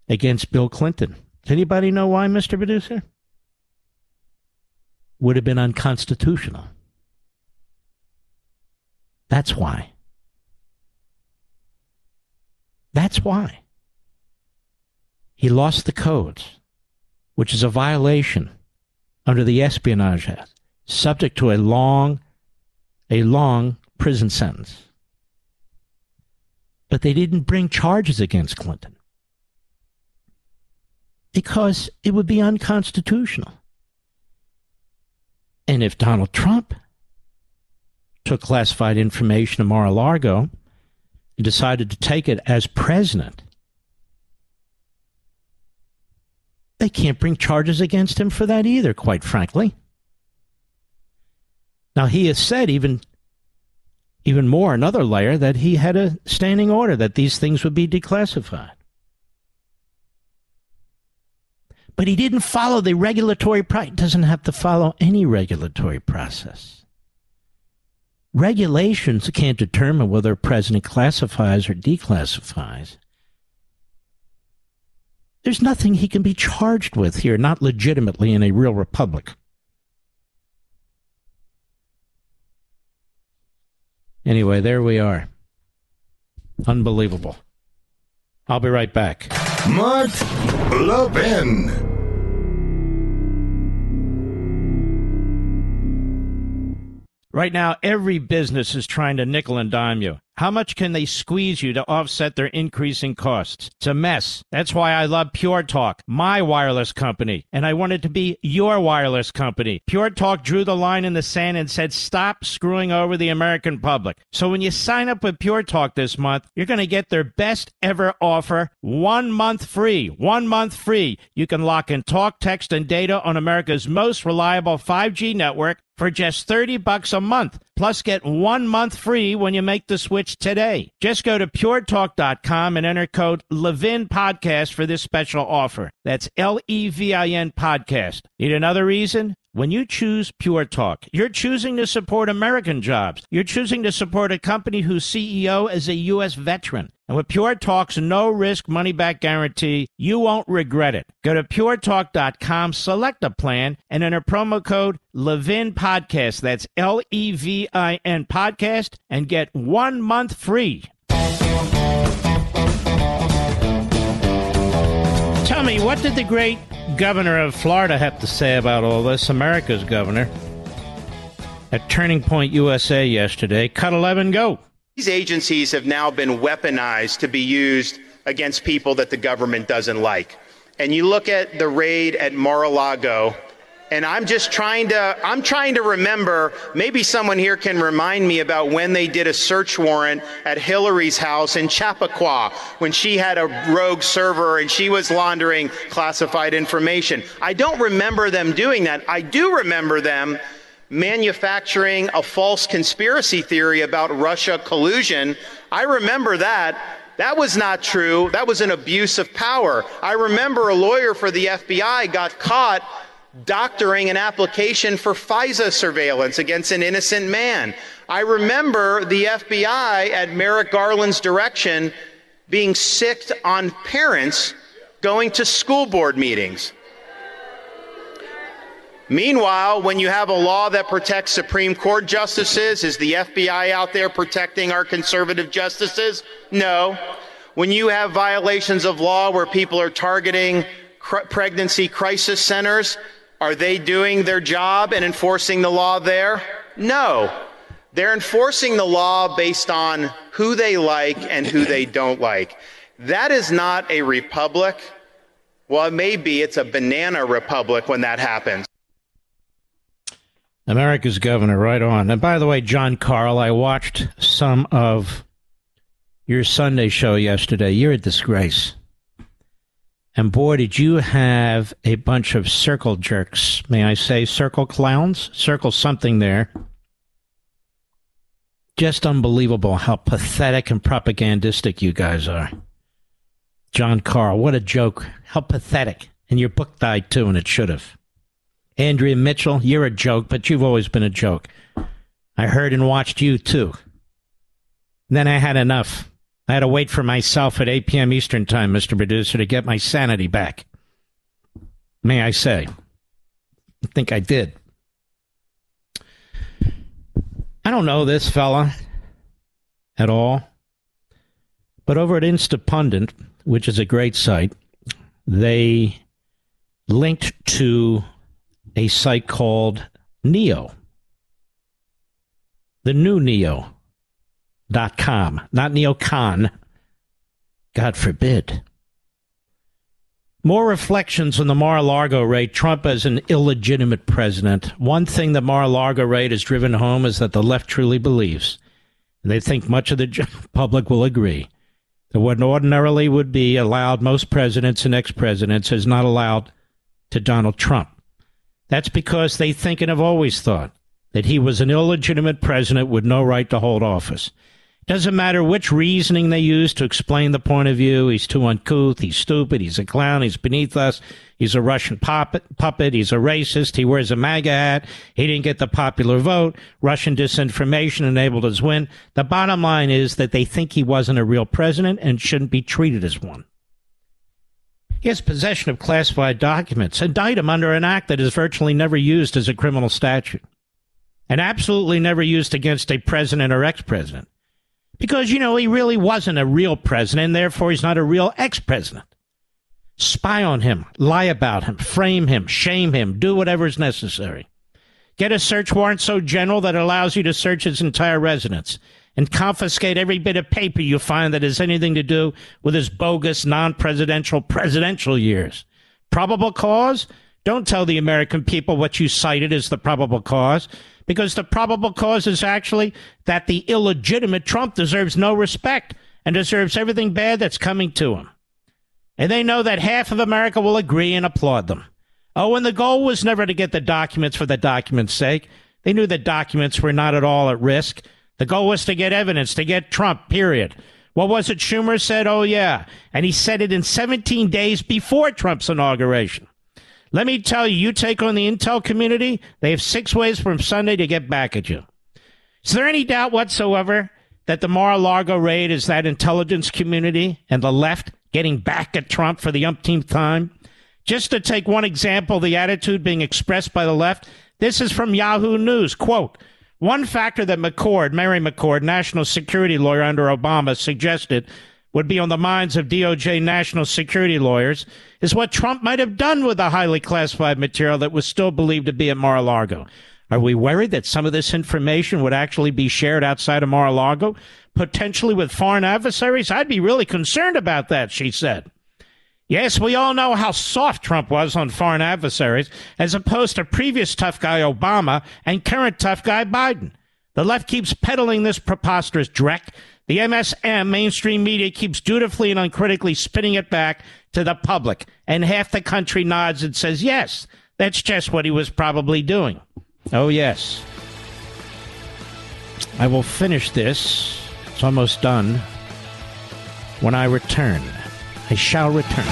against Bill Clinton? Does anybody know why, Mister Producer? Would have been unconstitutional. That's why. That's why. He lost the codes, which is a violation under the Espionage Act, subject to a long, a long prison sentence. But they didn't bring charges against Clinton because it would be unconstitutional. And if Donald Trump took classified information to Mar-a-Lago and decided to take it as president, they can't bring charges against him for that either, quite frankly. Now, he has said even... Even more, another layer, that he had a standing order that these things would be declassified. But he didn't follow the regulatory process. He doesn't have to follow any regulatory process. Regulations can't determine whether a president classifies or declassifies. There's nothing he can be charged with here, not legitimately in a real republic. Anyway, there we are. Unbelievable. I'll be right back. Mark Levin. Right now, every business is trying to nickel and dime you. How much can they squeeze you to offset their increasing costs? It's a mess. That's why I love Pure Talk, my wireless company, and I want it to be your wireless company. Pure Talk drew the line in the sand and said, stop screwing over the American public. So when you sign up with Pure Talk this month, you're going to get their best ever offer, one month free, one month free. You can lock in talk, text, and data on America's most reliable five G network for just thirty bucks a month. Plus, get one month free when you make the switch today. Just go to pure talk dot com and enter code Levin Podcast for this special offer. That's L E V I N Podcast. Need another reason? When you choose Pure Talk, you're choosing to support American jobs. You're choosing to support a company whose C E O is a U S veteran. And with Pure Talk's no-risk money-back guarantee, you won't regret it. Go to pure talk dot com, select a plan, and enter promo code Levin Podcast. That's L E V I N Podcast, and get one month free. Tell me, what did the great governor of Florida have to say about all this? America's governor at Turning Point U S A yesterday. Cut eleven, go. These agencies have now been weaponized to be used against people that the government doesn't like. And you look at the raid at Mar-a-Lago, and I'm just trying to I'm trying to remember, maybe someone here can remind me about when they did a search warrant at Hillary's house in Chappaqua when she had a rogue server and she was laundering classified information. I don't remember them doing that. I do remember them manufacturing a false conspiracy theory about Russia collusion. I remember that. That was not true. That was an abuse of power. I remember a lawyer for the F B I got caught doctoring an application for FISA surveillance against an innocent man. I remember the F B I, at Merrick Garland's direction, being sicked on parents going to school board meetings. Meanwhile, when you have a law that protects Supreme Court justices, is the F B I out there protecting our conservative justices? No. When you have violations of law where people are targeting cr- pregnancy crisis centers, are they doing their job and enforcing the law there? No. They're enforcing the law based on who they like and who they don't like. That is not a republic. Well, it may be. It's a banana republic when that happens. America's governor, right on. And by the way, John Carl, I watched some of your Sunday show yesterday. You're a disgrace. And boy, did you have a bunch of circle jerks. May I say circle clowns? Circle something there. Just unbelievable how pathetic and propagandistic you guys are. John Carl, what a joke. How pathetic. And your book died too, and it should have. Andrea Mitchell, you're a joke, but you've always been a joke. I heard and watched you too. And then I had enough. I had to wait for myself at eight p.m. Eastern Time, Mister Producer, to get my sanity back. May I say? I think I did. I don't know this fella at all. But over at Instapundit, which is a great site, they linked to a site called Neo. The new Neo dot com. Not Neocon. God forbid. More reflections on the Mar-a-Lago raid. Trump as an illegitimate president. One thing the Mar-a-Lago raid has driven home is that the left truly believes, and they think much of the public will agree, that what ordinarily would be allowed most presidents and ex-presidents is not allowed to Donald Trump. That's because they think and have always thought that he was an illegitimate president with no right to hold office. Doesn't matter which reasoning they use to explain the point of view. He's too uncouth. He's stupid. He's a clown. He's beneath us. He's a Russian puppet. puppet. He's a racist. He wears a MAGA hat. He didn't get the popular vote. Russian disinformation enabled his win. The bottom line is that they think he wasn't a real president and shouldn't be treated as one. He has possession of classified documents. Indict him under an act that is virtually never used as a criminal statute and absolutely never used against a president or ex-president. Because, you know, he really wasn't a real president, and therefore he's not a real ex-president. Spy on him, lie about him, frame him, shame him, do whatever is necessary. Get a search warrant so general that it allows you to search his entire residence and confiscate every bit of paper you find that has anything to do with his bogus non-presidential presidential years. Probable cause? Don't tell the American people what you cited as the probable cause, because the probable cause is actually that the illegitimate Trump deserves no respect and deserves everything bad that's coming to him. And they know that half of America will agree and applaud them. Oh, and the goal was never to get the documents for the document's sake. They knew the documents were not at all at risk. The goal was to get evidence, to get Trump, period. What was it Schumer said? Oh, yeah. And he said it in seventeen days before Trump's inauguration. Let me tell you, you take on the intel community, they have six ways from Sunday to get back at you. Is there any doubt whatsoever that the Mar-a-Lago raid is that intelligence community and the left getting back at Trump for the umpteenth time? Just to take one example, the attitude being expressed by the left, this is from Yahoo News. Quote, one factor that McCord, Mary McCord, national security lawyer under Obama, suggested would be on the minds of D O J national security lawyers is what Trump might have done with the highly classified material that was still believed to be at Mar-a-Lago. Are we worried that some of this information would actually be shared outside of Mar-a-Lago, potentially with foreign adversaries? I'd be really concerned about that, she said. Yes, we all know how soft Trump was on foreign adversaries, as opposed to previous tough guy Obama and current tough guy Biden. The left keeps peddling this preposterous dreck. The M S M, mainstream media, keeps dutifully and uncritically spinning it back to the public. And half the country nods and says, yes, that's just what he was probably doing. Oh, yes. I will finish this. It's almost done. When I return, I shall return.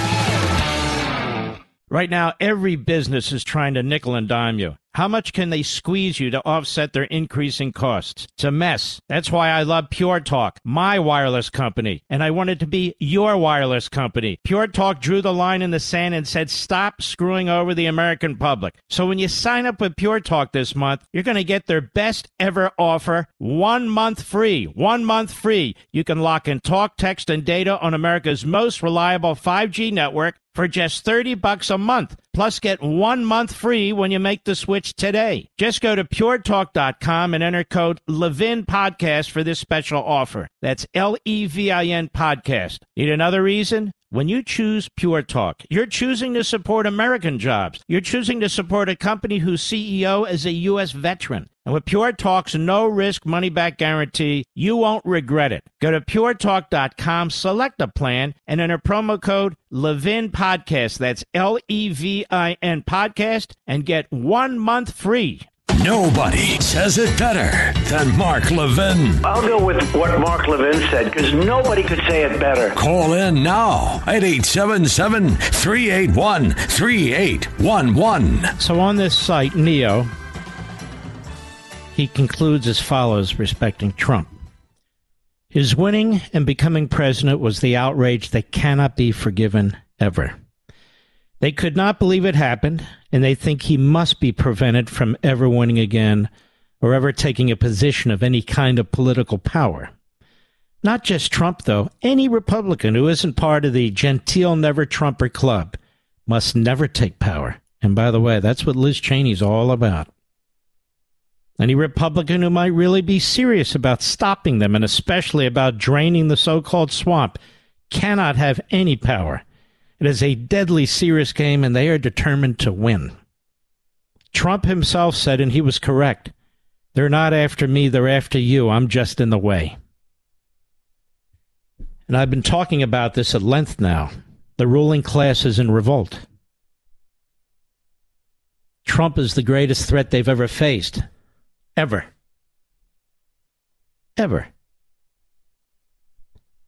Right now, every business is trying to nickel and dime you. How much can they squeeze you to offset their increasing costs? It's a mess. That's why I love Pure Talk, my wireless company. And I want it to be your wireless company. Pure Talk drew the line in the sand and said, stop screwing over the American public. So when you sign up with Pure Talk this month, you're going to get their best ever offer, one month free. One month free. You can lock in talk, text, and data on America's most reliable five G network for just thirty bucks a month. Plus, get one month free when you make the switch today. Just go to pure talk dot com and enter code Levin Podcast for this special offer. That's L E V I N Podcast. Need another reason? When you choose Pure Talk, you're choosing to support American jobs. You're choosing to support a company whose C E O is a U S veteran. And with Pure Talk's no-risk money-back guarantee, you won't regret it. Go to pure talk dot com, select a plan, and enter promo code Levin Podcast. That's L E V I N Podcast, and get one month free. Nobody says it better than Mark Levin. I'll go with what Mark Levin said, because nobody could say it better. Call in now at eight seven seven, three eight one, three eight one one. So on this site, Neo, he concludes as follows respecting Trump. His winning and becoming president was the outrage that cannot be forgiven ever. They could not believe it happened, and they think he must be prevented from ever winning again or ever taking a position of any kind of political power. Not just Trump, though. Any Republican who isn't part of the genteel never-Trumper club must never take power. And by the way, that's what Liz Cheney's all about. Any Republican who might really be serious about stopping them, and especially about draining the so-called swamp, cannot have any power. It is a deadly serious game, and they are determined to win. Trump himself said, and he was correct, they're not after me, they're after you. I'm just in the way. And I've been talking about this at length now. The ruling class is in revolt. Trump is the greatest threat they've ever faced. Ever. Ever.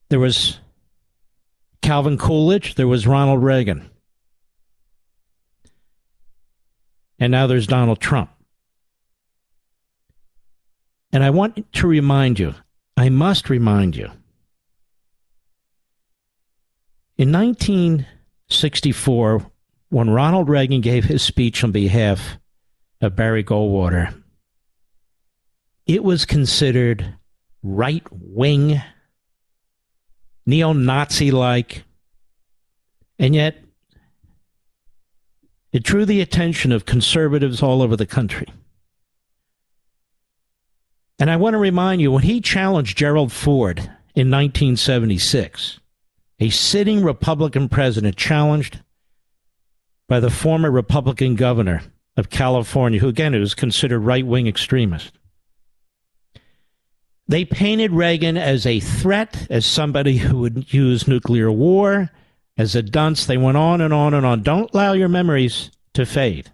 There was Calvin Coolidge, there was Ronald Reagan. And now there's Donald Trump. And I want to remind you, I must remind you, in nineteen sixty-four, when Ronald Reagan gave his speech on behalf of Barry Goldwater, it was considered right-wing, neo-Nazi-like, and yet it drew the attention of conservatives all over the country. And I want to remind you, when he challenged Gerald Ford in nineteen seventy-six, a sitting Republican president challenged by the former Republican governor of California, who again was considered right-wing extremist, they painted Reagan as a threat, as somebody who would use nuclear war, as a dunce. They went on and on and on. Don't allow your memories to fade.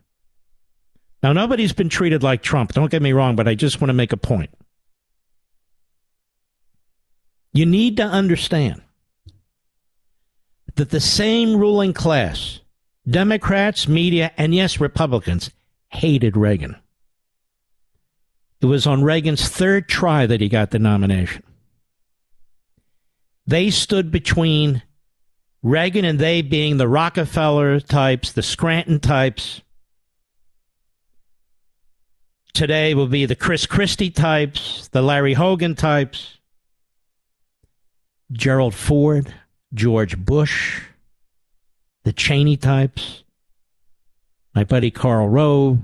Now, nobody's been treated like Trump. Don't get me wrong, but I just want to make a point. You need to understand that the same ruling class, Democrats, media, and yes, Republicans, hated Reagan. It was on Reagan's third try that he got the nomination. They stood between Reagan and they being the Rockefeller types, the Scranton types. Today will be the Chris Christie types, the Larry Hogan types, Gerald Ford, George Bush, the Cheney types, my buddy Karl Rove.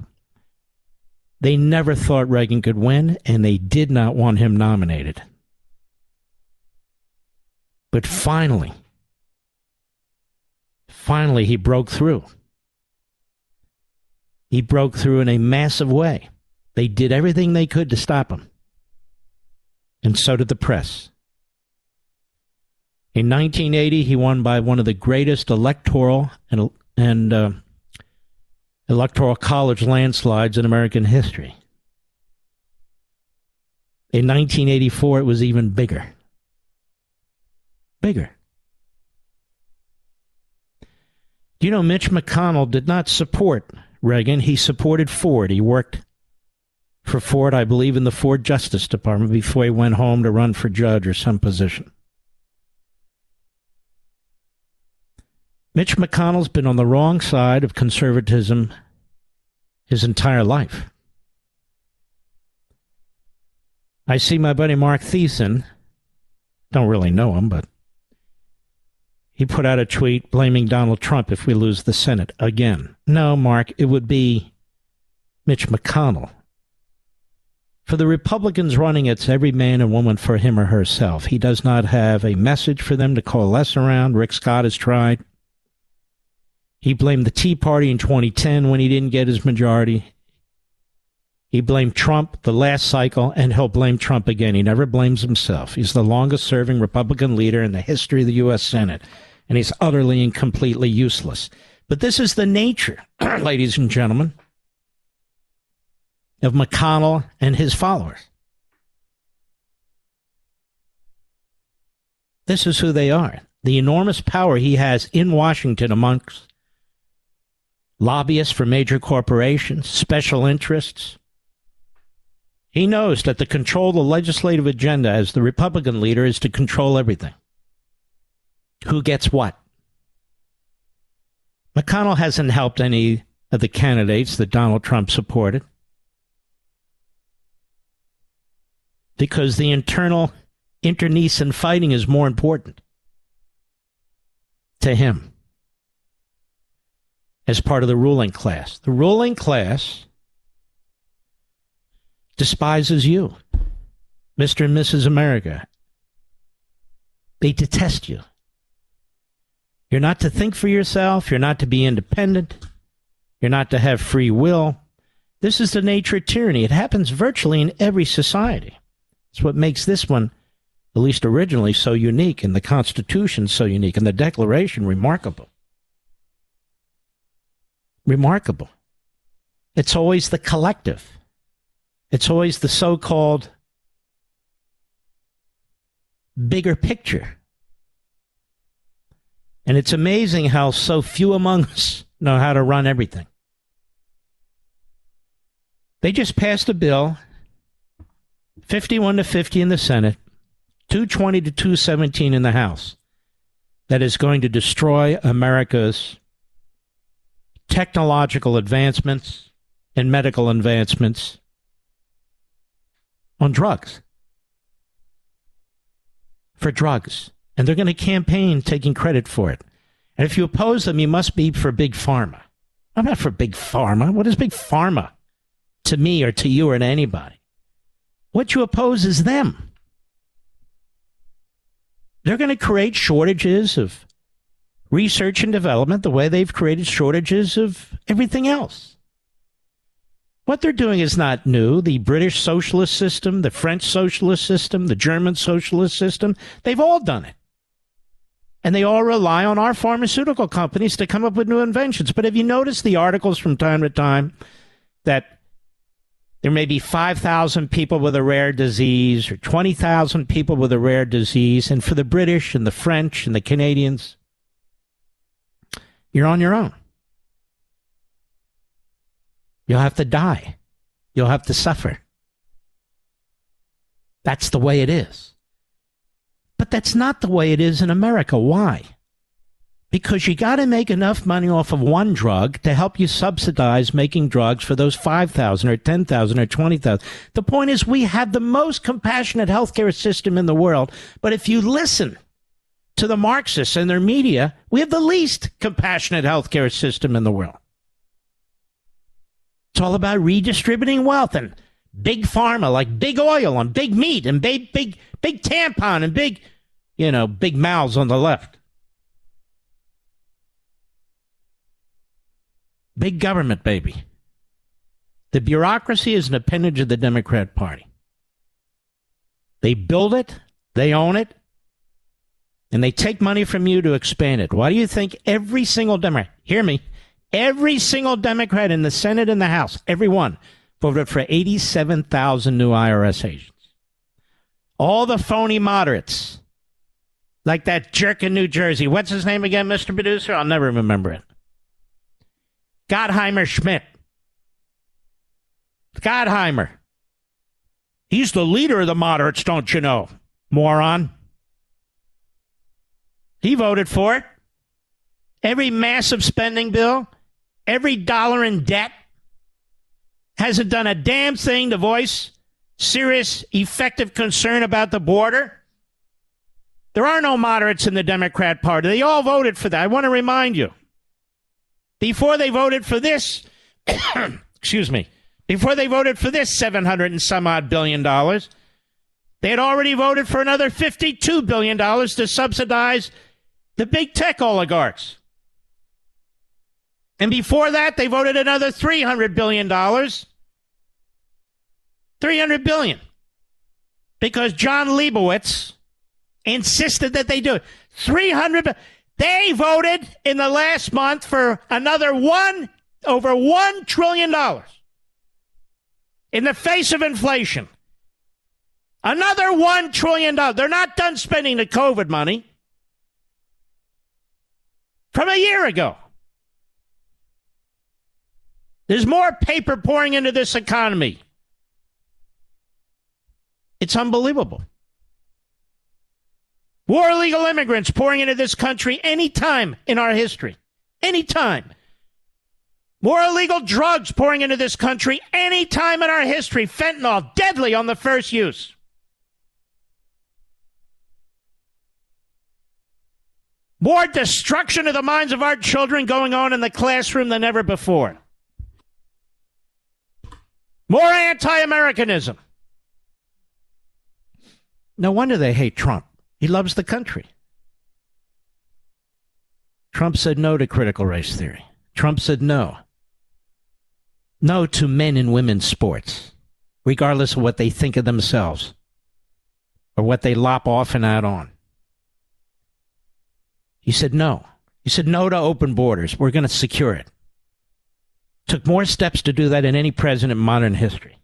They never thought Reagan could win, and they did not want him nominated. But finally, finally he broke through. He broke through in a massive way. They did everything they could to stop him. And so did the press. In nineteen eighty, he won by one of the greatest electoral and, and uh, electoral college landslides in American history. In nineteen eighty-four, it was even bigger. Bigger. You know, Mitch McConnell did not support Reagan. He supported Ford. He worked for Ford, I believe, in the Ford Justice Department before he went home to run for judge or some position. Mitch McConnell's been on the wrong side of conservatism his entire life. I see my buddy Mark Thiessen, don't really know him, but he put out a tweet blaming Donald Trump if we lose the Senate again. No, Mark, it would be Mitch McConnell. For the Republicans running, it's every man and woman for him or herself. He does not have a message for them to coalesce around. Rick Scott has tried. He blamed the Tea Party in twenty ten when he didn't get his majority. He blamed Trump the last cycle, and he'll blame Trump again. He never blames himself. He's the longest-serving Republican leader in the history of the U S. Senate, and he's utterly and completely useless. But this is the nature, ladies and gentlemen, of McConnell and his followers. This is who they are. The enormous power he has in Washington amongst lobbyists for major corporations, special interests. He knows that to control the legislative agenda as the Republican leader is to control everything. Who gets what? McConnell hasn't helped any of the candidates that Donald Trump supported, because the internal internecine fighting is more important to him as part of the ruling class. The ruling class despises you, Mister and Missus America. They detest you. You're not to think for yourself. You're not to be independent. You're not to have free will. This is the nature of tyranny. It happens virtually in every society. It's what makes this one, at least originally, so unique, and the Constitution so unique, and the Declaration remarkable. Remarkable. It's always the collective. It's always the so-called bigger picture. And it's amazing how so few among us know how to run everything. They just passed a bill fifty-one to fifty in the Senate, two twenty to two seventeen in the House, that is going to destroy America's technological advancements and medical advancements on drugs. For drugs. And they're going to campaign taking credit for it. And if you oppose them, you must be for big pharma. I'm not for big pharma. What is big pharma to me or to you or to anybody? What you oppose is them. They're going to create shortages of research and development the way they've created shortages of everything else. What they're doing is not new. The British socialist system, the French socialist system, the German socialist system, they've all done it. And they all rely on our pharmaceutical companies to come up with new inventions. But have you noticed the articles from time to time that there may be five thousand people with a rare disease or twenty thousand people with a rare disease? And for the British and the French and the Canadians, you're on your own. You'll have to die. You'll have to suffer. That's the way it is. But that's not the way it is in America. Why? Because you got to make enough money off of one drug to help you subsidize making drugs for those five thousand or ten thousand or twenty thousand. The point is we have the most compassionate healthcare system in the world. But if you listen to the Marxists and their media, we have the least compassionate healthcare system in the world. It's all about redistributing wealth and big pharma, like big oil and big meat and big, big, big tampon and big, you know, big mouths on the left. Big government, baby. The bureaucracy is an appendage of the Democrat Party. They build it, they own it, and they take money from you to expand it. Why do you think every single Democrat, hear me, every single Democrat in the Senate and the House, everyone, voted for eighty-seven thousand new I R S agents. All the phony moderates, like that jerk in New Jersey. What's his name again, Mister Producer? I'll never remember it. Gottheimer Schmidt. Gottheimer. He's the leader of the moderates, don't you know, moron? He voted for it. Every massive spending bill, every dollar in debt, hasn't done a damn thing to voice serious, effective concern about the border. There are no moderates in the Democrat Party. They all voted for that. I want to remind you. Before they voted for this, excuse me, before they voted for this seven hundred and some odd billion dollars, they had already voted for another fifty-two billion dollars to subsidize the big tech oligarchs. And before that, they voted another three hundred billion dollars. three hundred billion dollars. Because John Leibowitz insisted that they do it. three hundred billion dollars. They voted in the last month for another one, over one trillion dollars. In the face of inflation. Another one trillion dollars. They're not done spending the COVID money. From a year ago. There's more paper pouring into this economy. It's unbelievable. War illegal immigrants pouring into this country any time in our history. Any time. More illegal drugs pouring into this country any time in our history. Fentanyl, deadly on the first use. More destruction of the minds of our children going on in the classroom than ever before. More anti-Americanism. No wonder they hate Trump. He loves the country. Trump said no to critical race theory. Trump said no. No to men and women's sports, regardless of what they think of themselves or what they lop off and add on. He said no. He said no to open borders. We're going to secure it. Took more steps to do that than any president in modern history.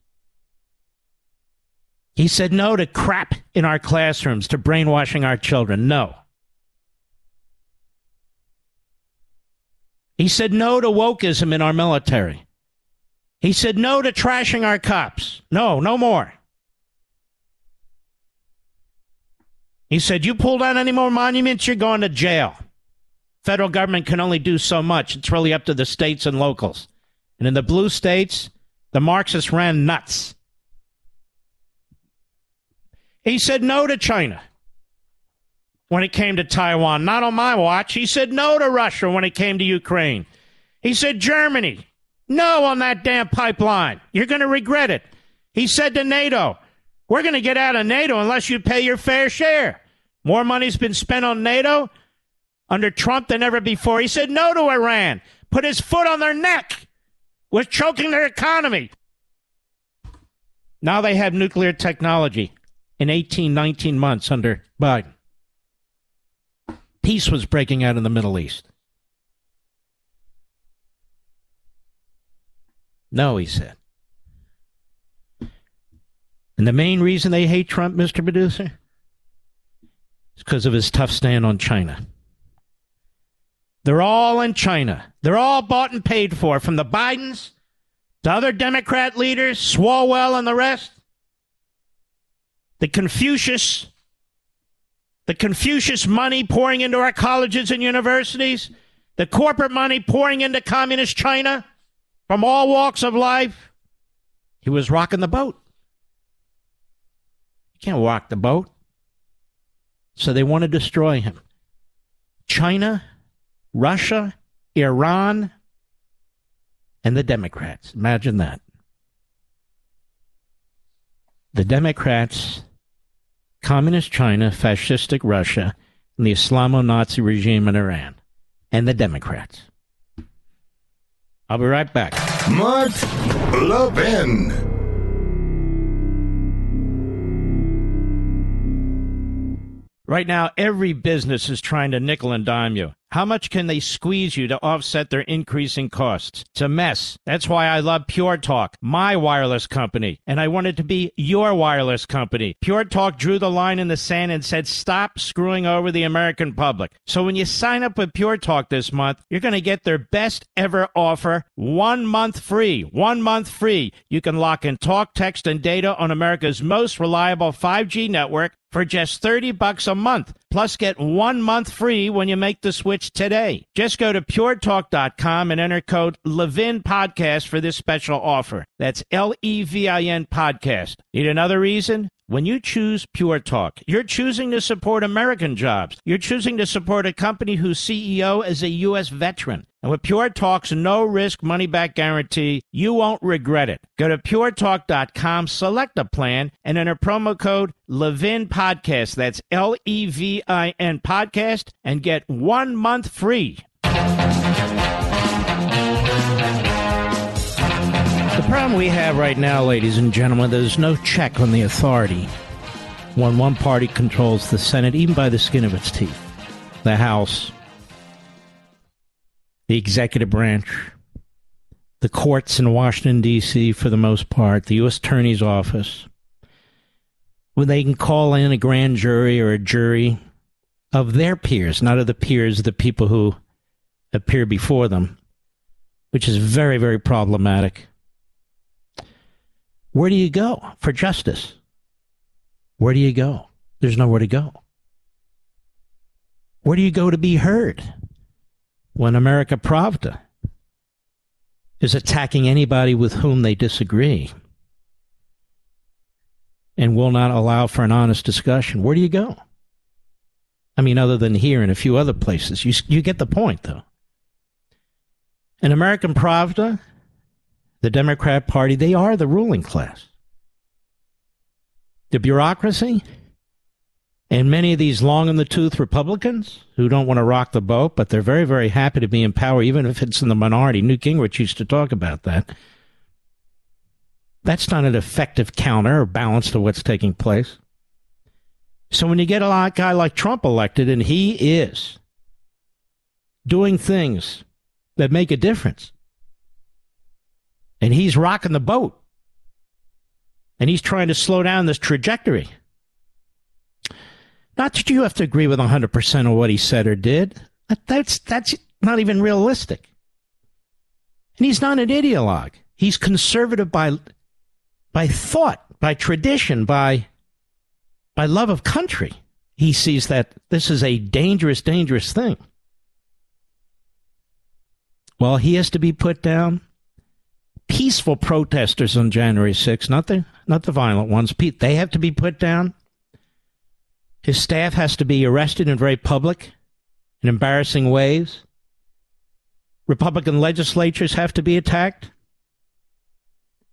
He said no to crap in our classrooms, to brainwashing our children. No. He said no to wokeism in our military. He said no to trashing our cops. No, no more. He said, you pull down any more monuments, you're going to jail. Federal government can only do so much. It's really up to the states and locals. And in the blue states, the Marxists ran nuts. He said no to China when it came to Taiwan. Not on my watch. He said no to Russia when it came to Ukraine. He said Germany, no on that damn pipeline. You're going to regret it. He said to NATO, we're going to get out of NATO unless you pay your fair share. More money's been spent on NATO under Trump than ever before. He said no to Iran. Put his foot on their neck. Was choking their economy. Now they have nuclear technology in eighteen, nineteen months under Biden. Peace was breaking out in the Middle East. No, he said. And the main reason they hate Trump, Mister Producer, is because of his tough stand on China. They're all in China. They're all bought and paid for, from the Bidens to other Democrat leaders, Swalwell and the rest. The Confucius, the Confucius money pouring into our colleges and universities, the corporate money pouring into communist China from all walks of life. He was rocking the boat. You can't rock the boat. So they want to destroy him. China, Russia, Iran, and the Democrats. Imagine that. The Democrats, Communist China, Fascistic Russia, and the Islamo-Nazi regime in Iran. And the Democrats. I'll be right back. Mark Levin. Right now, every business is trying to nickel and dime you. How much can they squeeze you to offset their increasing costs? It's a mess. That's why I love Pure Talk, my wireless company. And I want it to be your wireless company. Pure Talk drew the line in the sand and said, stop screwing over the American public. So when you sign up with Pure Talk this month, you're going to get their best ever offer, one month free. One month free. You can lock in talk, text, and data on America's most reliable five G network for just thirty bucks a month. Plus, get one month free when you make the switch today. Just go to pure talk dot com and enter code Levin Podcast for this special offer. That's L E V I N Podcast. Need another reason? When you choose Pure Talk, you're choosing to support American jobs. You're choosing to support a company whose C E O is a U S veteran. And with Pure Talk's no-risk money-back guarantee, you won't regret it. Go to pure talk dot com, select a plan, and enter promo code Levin Podcast. That's L E V I N Podcast, and get one month free. The problem we have right now, ladies and gentlemen, there's no check on the authority when one party controls the Senate, even by the skin of its teeth, the House, the executive branch, the courts in Washington, D C, for the most part, the U S Attorney's Office, where they can call in a grand jury or a jury of their peers, not of the peers of the people who appear before them, which is very, very problematic. Where do you go for justice? Where do you go? There's nowhere to go. Where do you go to be heard? When America Pravda is attacking anybody with whom they disagree and will not allow for an honest discussion, where do you go? I mean, other than here and a few other places. You, you get the point, though. In American Pravda, the Democrat Party, they are the ruling class. The bureaucracy and many of these long-in-the-tooth Republicans who don't want to rock the boat, but they're very, very happy to be in power, even if it's in the minority. Newt Gingrich used to talk about that. That's not an effective counter or balance to what's taking place. So when you get a guy like Trump elected, and he is doing things that make a difference, and he's rocking the boat, and he's trying to slow down this trajectory. Not that you have to agree with one hundred percent of what he said or did. That's, that's not even realistic. And he's not an ideologue. He's conservative by by thought, by tradition, by by love of country. he sees that this is a dangerous, dangerous thing. Well, he has to be put down. Peaceful protesters on January sixth, not the, not the violent ones, they have to be put down. His staff has to be arrested in very public and embarrassing ways. Republican legislatures have to be attacked.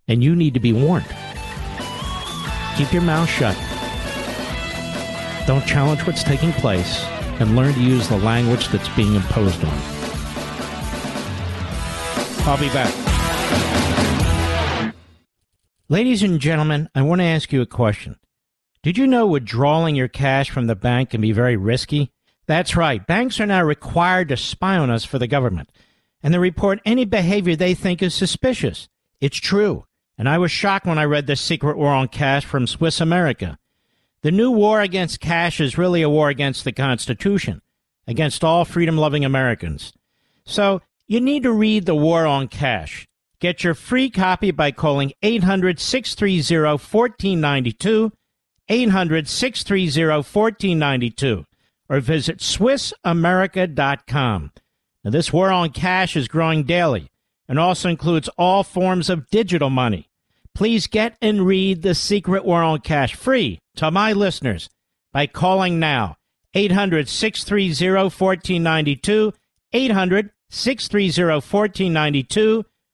And you need to be warned. Keep your mouth shut. Don't challenge what's taking place, and learn to use the language that's being imposed on you. I'll be back. Ladies and gentlemen, I want to ask you a question. Did you know withdrawing your cash from the bank can be very risky? That's right. Banks are now required to spy on us for the government, and they report any behavior they think is suspicious. It's true, and I was shocked when I read The Secret War on Cash from Swiss America. The new war against cash is really a war against the Constitution, against all freedom-loving Americans. So you need to read The War on Cash. Get your free copy by calling eight hundred, six three zero, one four nine two, eight hundred, six three zero, one four nine two, or visit Swiss America dot com. Now, this war on cash is growing daily and also includes all forms of digital money. Please get and read The Secret War on Cash free to my listeners by calling now, eight hundred, six three zero, one four nine two, eight hundred, six three zero, one four nine two,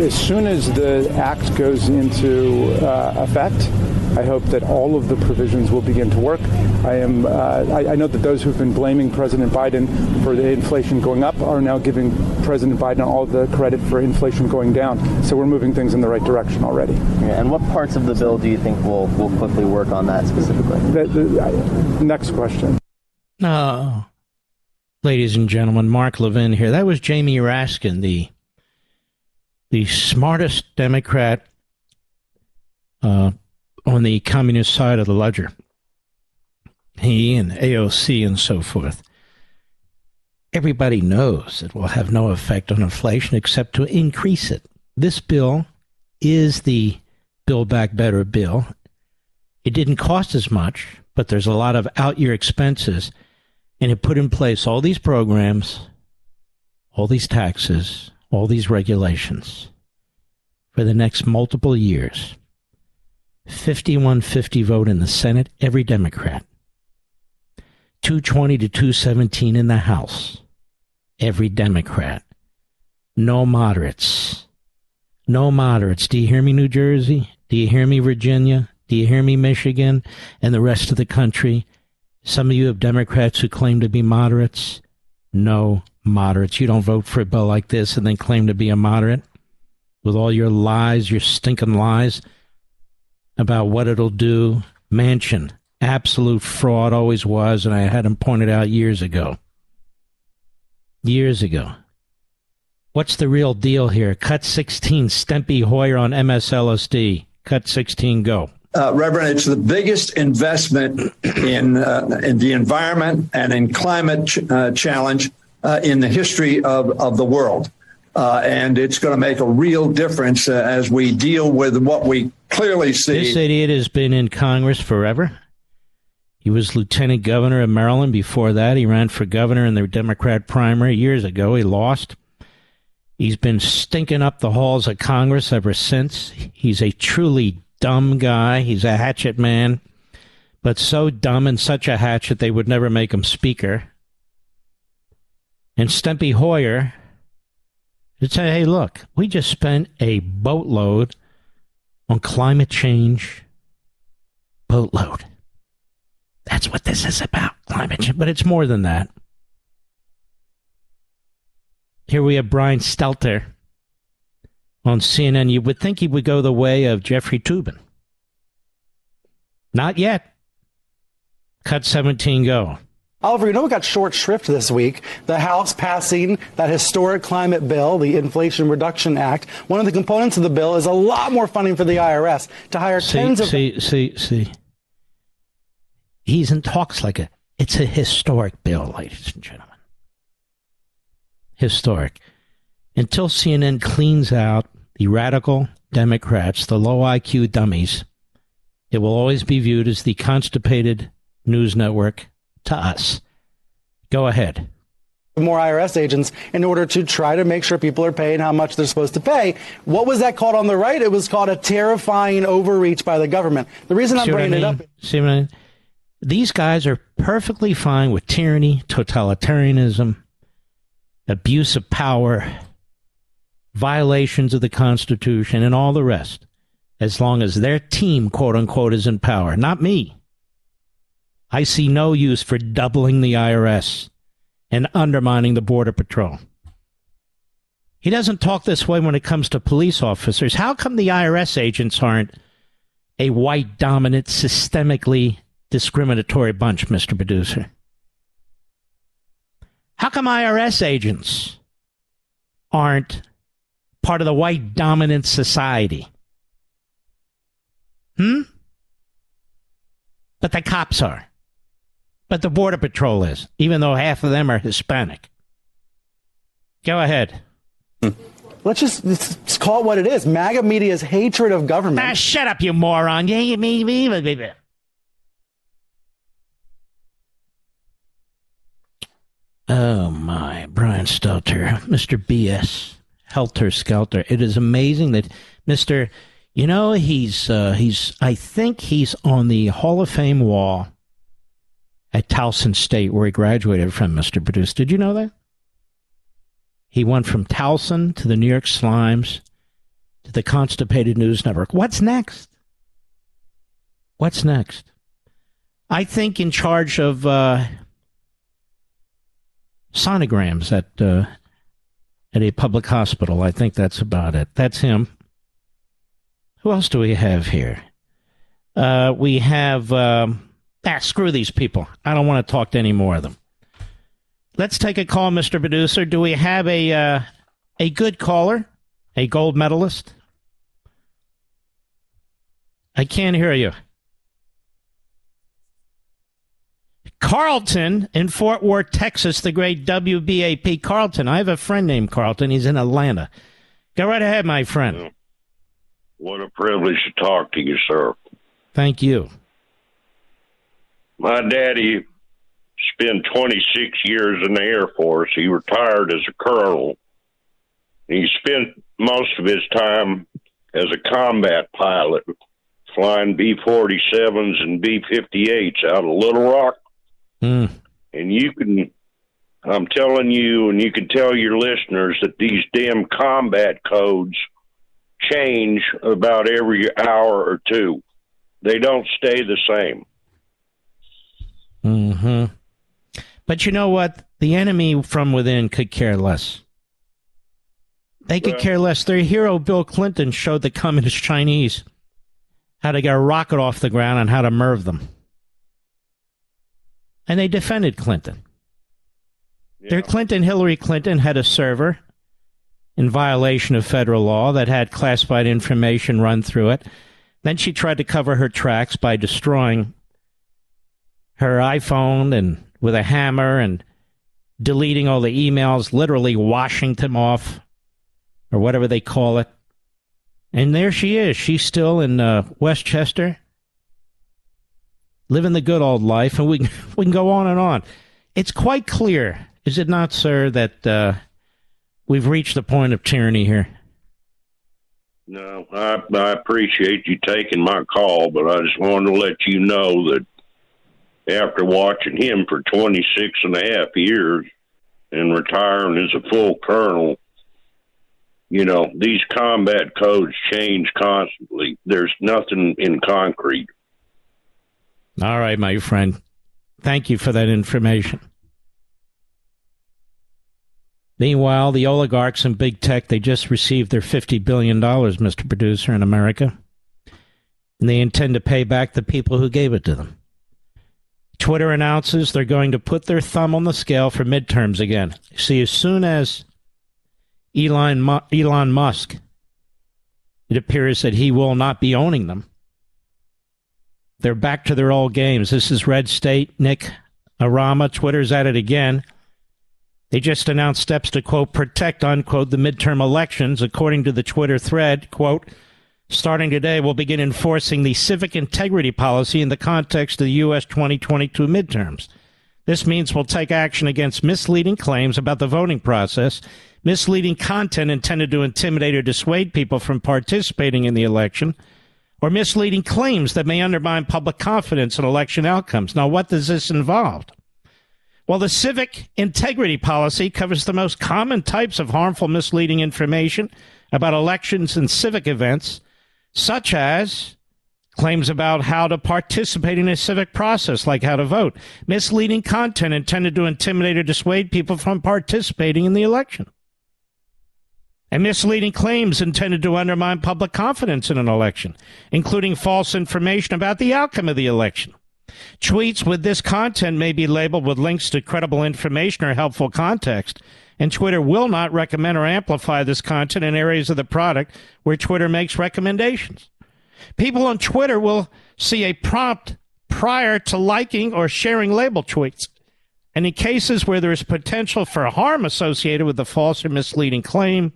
As soon as the act goes into uh, effect, I hope that all of the provisions will begin to work. I am. Uh, I, I know that those who've been blaming President Biden for the inflation going up are now giving President Biden all the credit for inflation going down. So we're moving things in the right direction already. Yeah, and what parts of the bill do you think will will quickly work on that specifically? The, the, uh, next question. Oh, ladies and gentlemen, Mark Levin here. That was Jamie Raskin, the the smartest Democrat uh, on the communist side of the ledger. He and A O C and so forth. Everybody knows it will have no effect on inflation except to increase it. This bill is the Build Back Better bill. It didn't cost as much, but there's a lot of out-year expenses, and it put in place all these programs, all these taxes, all these regulations for the next multiple years. fifty-one fifty vote in the Senate, every Democrat. two twenty to two seventeen in the House, every Democrat. No moderates. No moderates. Do you hear me, New Jersey? Do you hear me, Virginia? Do you hear me, Michigan? And the rest of the country? Some of you have Democrats who claim to be moderates. No moderates. You don't vote for a bill like this and then claim to be a moderate with all your lies, your stinking lies about what it'll do. Manchin, absolute fraud, always was, and I had him pointed out years ago. Years ago. What's the real deal here? Cut sixteen, Stempy Hoyer on M S L S D. Cut sixteen, go. Uh, Reverend, it's the biggest investment in, uh, in the environment and in climate ch- uh, challenge Uh, in the history of, of the world. Uh, and it's going to make a real difference uh, as we deal with what we clearly see. This idiot has been in Congress forever. He was lieutenant governor of Maryland. Before that, he ran for governor in the Democrat primary years ago. He lost. He's been stinking up the halls of Congress ever since. He's a truly dumb guy. He's a hatchet man, but so dumb and such a hatchet they would never make him speaker. And Stempy Hoyer would say, hey, look, we just spent a boatload on climate change. Boatload. That's what this is about, climate change. But it's more than that. Here we have Brian Stelter on C N N. You would think he would go the way of Jeffrey Toobin. Not yet. Cut seventeen, go. Oliver, you know, we got short shrift this week. The House passing that historic climate bill, the Inflation Reduction Act. One of the components of the bill is a lot more funding for the I R S to hire see, tens of... See, see, see. He's in talks like a... It's a historic bill, ladies and gentlemen. Historic. Until C N N cleans out the radical Democrats, the low I Q dummies, it will always be viewed as the constipated news network to us. Go ahead. More I R S agents in order to try to make sure people are paying how much they're supposed to pay. What was that called on the right? It was called a terrifying overreach by the government. The reason I'm See bringing I mean? it up. See what I mean? These guys are perfectly fine with tyranny, totalitarianism, abuse of power, violations of the Constitution, and all the rest, as long as their team, quote unquote, is in power. Not me. I see no use for doubling the I R S and undermining the Border Patrol. He doesn't talk this way when it comes to police officers. How come the I R S agents aren't a white-dominant, systemically discriminatory bunch, Mister Producer? How come I R S agents aren't part of the white-dominant society? Hmm? But the cops are. But the Border Patrol is, even though half of them are Hispanic. Go ahead. Let's just, let's call it what it is. MAGA media's hatred of government. Ah, shut up, you moron. Yeah, me, me, me, me. Oh, my. Brian Stelter. Mister B S. Helter Skelter. It is amazing that Mister You know, he's, uh, he's, I think he's on the Hall of Fame wall at Towson State, where he graduated from, Mister Produce. Did you know that? He went from Towson to the New York Slimes to the Constipated News Network. What's next? What's next? I think in charge of uh, sonograms at, uh, at a public hospital. I think that's about it. That's him. Who else do we have here? Uh, we have... Um, Ah, screw these people. I don't want to talk to any more of them. Let's take a call, Mister Producer. Do we have a uh, a good caller? A gold medalist? I can't hear you. Carlton in Fort Worth, Texas, the great W B A P. Carlton, I have a friend named Carlton. He's in Atlanta. Go right ahead, my friend. What a privilege to talk to you, sir. Thank you. My daddy spent twenty-six years in the Air Force. He retired as a colonel. He spent most of his time as a combat pilot, flying B forty-sevens and B fifty-eights out of Little Rock. Mm. And you can, I'm telling you, and you can tell your listeners that these damn combat codes change about every hour or two. They don't stay the same. Mm-hmm. But you know what? The enemy from within could care less. They could well, care less. Their hero, Bill Clinton, showed the communist Chinese how to get a rocket off the ground and how to M I R V them. And they defended Clinton. Yeah. Their Clinton, Hillary Clinton, had a server in violation of federal law that had classified information run through it. Then she tried to cover her tracks by destroying her iPhone and with a hammer and deleting all the emails, literally washing them off or whatever they call it. And there she is. She's still in uh, Westchester, living the good old life. And we can, we can go on and on. It's quite clear, is it not, sir, that uh, we've reached the point of tyranny here? No, I, I appreciate you taking my call, but I just wanted to let you know that after watching him for twenty-six and a half years and retiring as a full colonel, you know, these combat codes change constantly. There's nothing in concrete. All right, my friend. Thank you for that information. Meanwhile, the oligarchs and big tech, they just received their fifty billion dollars, Mister Producer, in America. And they intend to pay back the people who gave it to them. Twitter announces they're going to put their thumb on the scale for midterms again. See, as soon as Elon, Mu- Elon Musk, it appears that he will not be owning them, they're back to their old games. This is Red State, Nick Arama. Twitter's at it again. They just announced steps to, quote, protect, unquote, the midterm elections. According to the Twitter thread, quote, starting today, we'll begin enforcing the civic integrity policy in the context of the U S twenty twenty-two midterms. This means we'll take action against misleading claims about the voting process, misleading content intended to intimidate or dissuade people from participating in the election, or misleading claims that may undermine public confidence in election outcomes. Now, what does this involve? Well, the civic integrity policy covers the most common types of harmful, misleading information about elections and civic events, such as claims about how to participate in a civic process, like how to vote, misleading content intended to intimidate or dissuade people from participating in the election, and misleading claims intended to undermine public confidence in an election, including false information about the outcome of the election. Tweets with this content may be labeled with links to credible information or helpful context, and Twitter will not recommend or amplify this content in areas of the product where Twitter makes recommendations. People on Twitter will see a prompt prior to liking or sharing label tweets, and in cases where there is potential for harm associated with the false or misleading claim,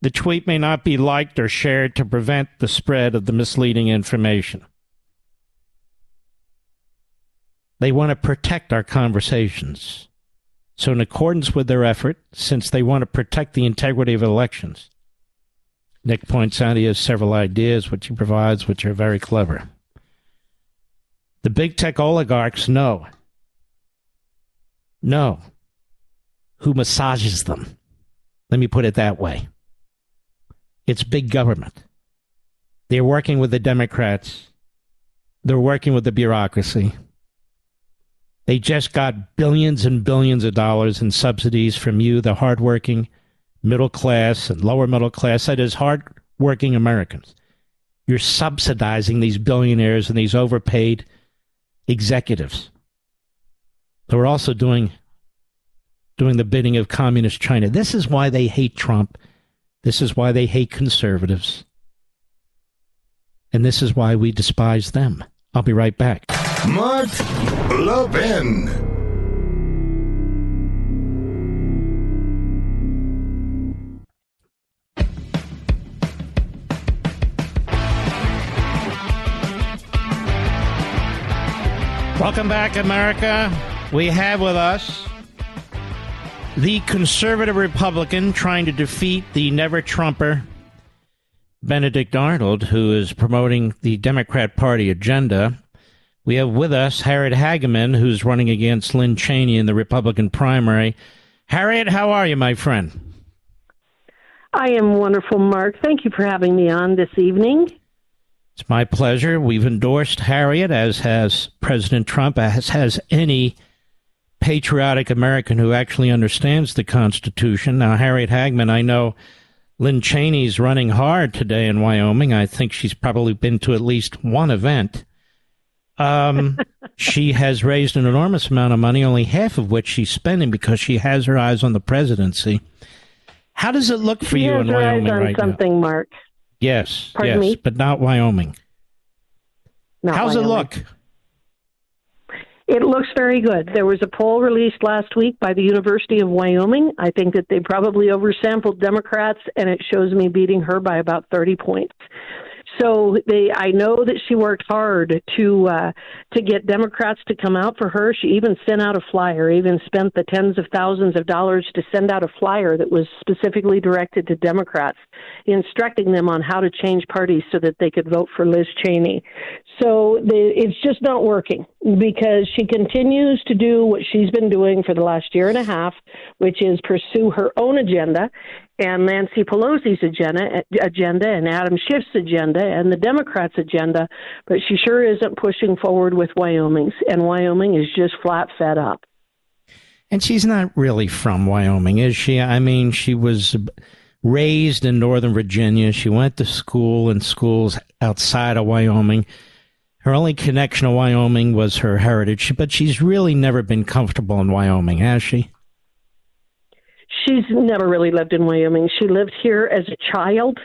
the tweet may not be liked or shared to prevent the spread of the misleading information. They want to protect our conversations. So in accordance with their effort, since they want to protect the integrity of elections, Nick points out he has several ideas, which he provides, which are very clever. The big tech oligarchs know, know who massages them. Let me put it that way. It's big government. They're working with the Democrats. They're working with the bureaucracy. They just got billions and billions of dollars in subsidies from you, the hardworking middle class and lower middle class, that is hardworking Americans. You're subsidizing these billionaires and these overpaid executives who are also doing, doing the bidding of communist China. This is why they hate Trump. This is why they hate conservatives. And this is why we despise them. I'll be right back. Mark Levin. Welcome back, America. We have with us the conservative Republican trying to defeat the never-Trumper, Benedict Arnold, who is promoting the Democrat Party agenda. We have with us Harriet Hageman, who's running against Liz Cheney in the Republican primary. Harriet, how are you, my friend? I am wonderful, Mark. Thank you for having me on this evening. It's my pleasure. We've endorsed Harriet, as has President Trump, as has any patriotic American who actually understands the Constitution. Now, Harriet Hageman, I know Liz Cheney's running hard today in Wyoming. I think she's probably been to at least one event. Um, she has raised an enormous amount of money, only half of which she's spending because she has her eyes on the presidency. How does it look for she you in Wyoming on right something, now? Mark. Yes, Pardon yes, me? But not Wyoming. Not How's Wyoming. It look? It looks very good. There was a poll released last week by the University of Wyoming. I think that they probably oversampled Democrats, and it shows me beating her by about thirty points. So they, I know that she worked hard to uh, to get Democrats to come out for her. She even sent out a flyer, even spent the tens of thousands of dollars to send out a flyer that was specifically directed to Democrats, instructing them on how to change parties so that they could vote for Liz Cheney. So they, it's just not working because she continues to do what she's been doing for the last year and a half, which is pursue her own agenda and Nancy Pelosi's agenda, agenda and Adam Schiff's agenda and the Democrats' agenda, but she sure isn't pushing forward with Wyoming's, and Wyoming is just flat fed up. And she's not really from Wyoming, is she? I mean, she was raised in Northern Virginia. She went to school in schools outside of Wyoming. Her only connection to Wyoming was her heritage, but she's really never been comfortable in Wyoming, has she? She's never really lived in Wyoming. She lived here as a child.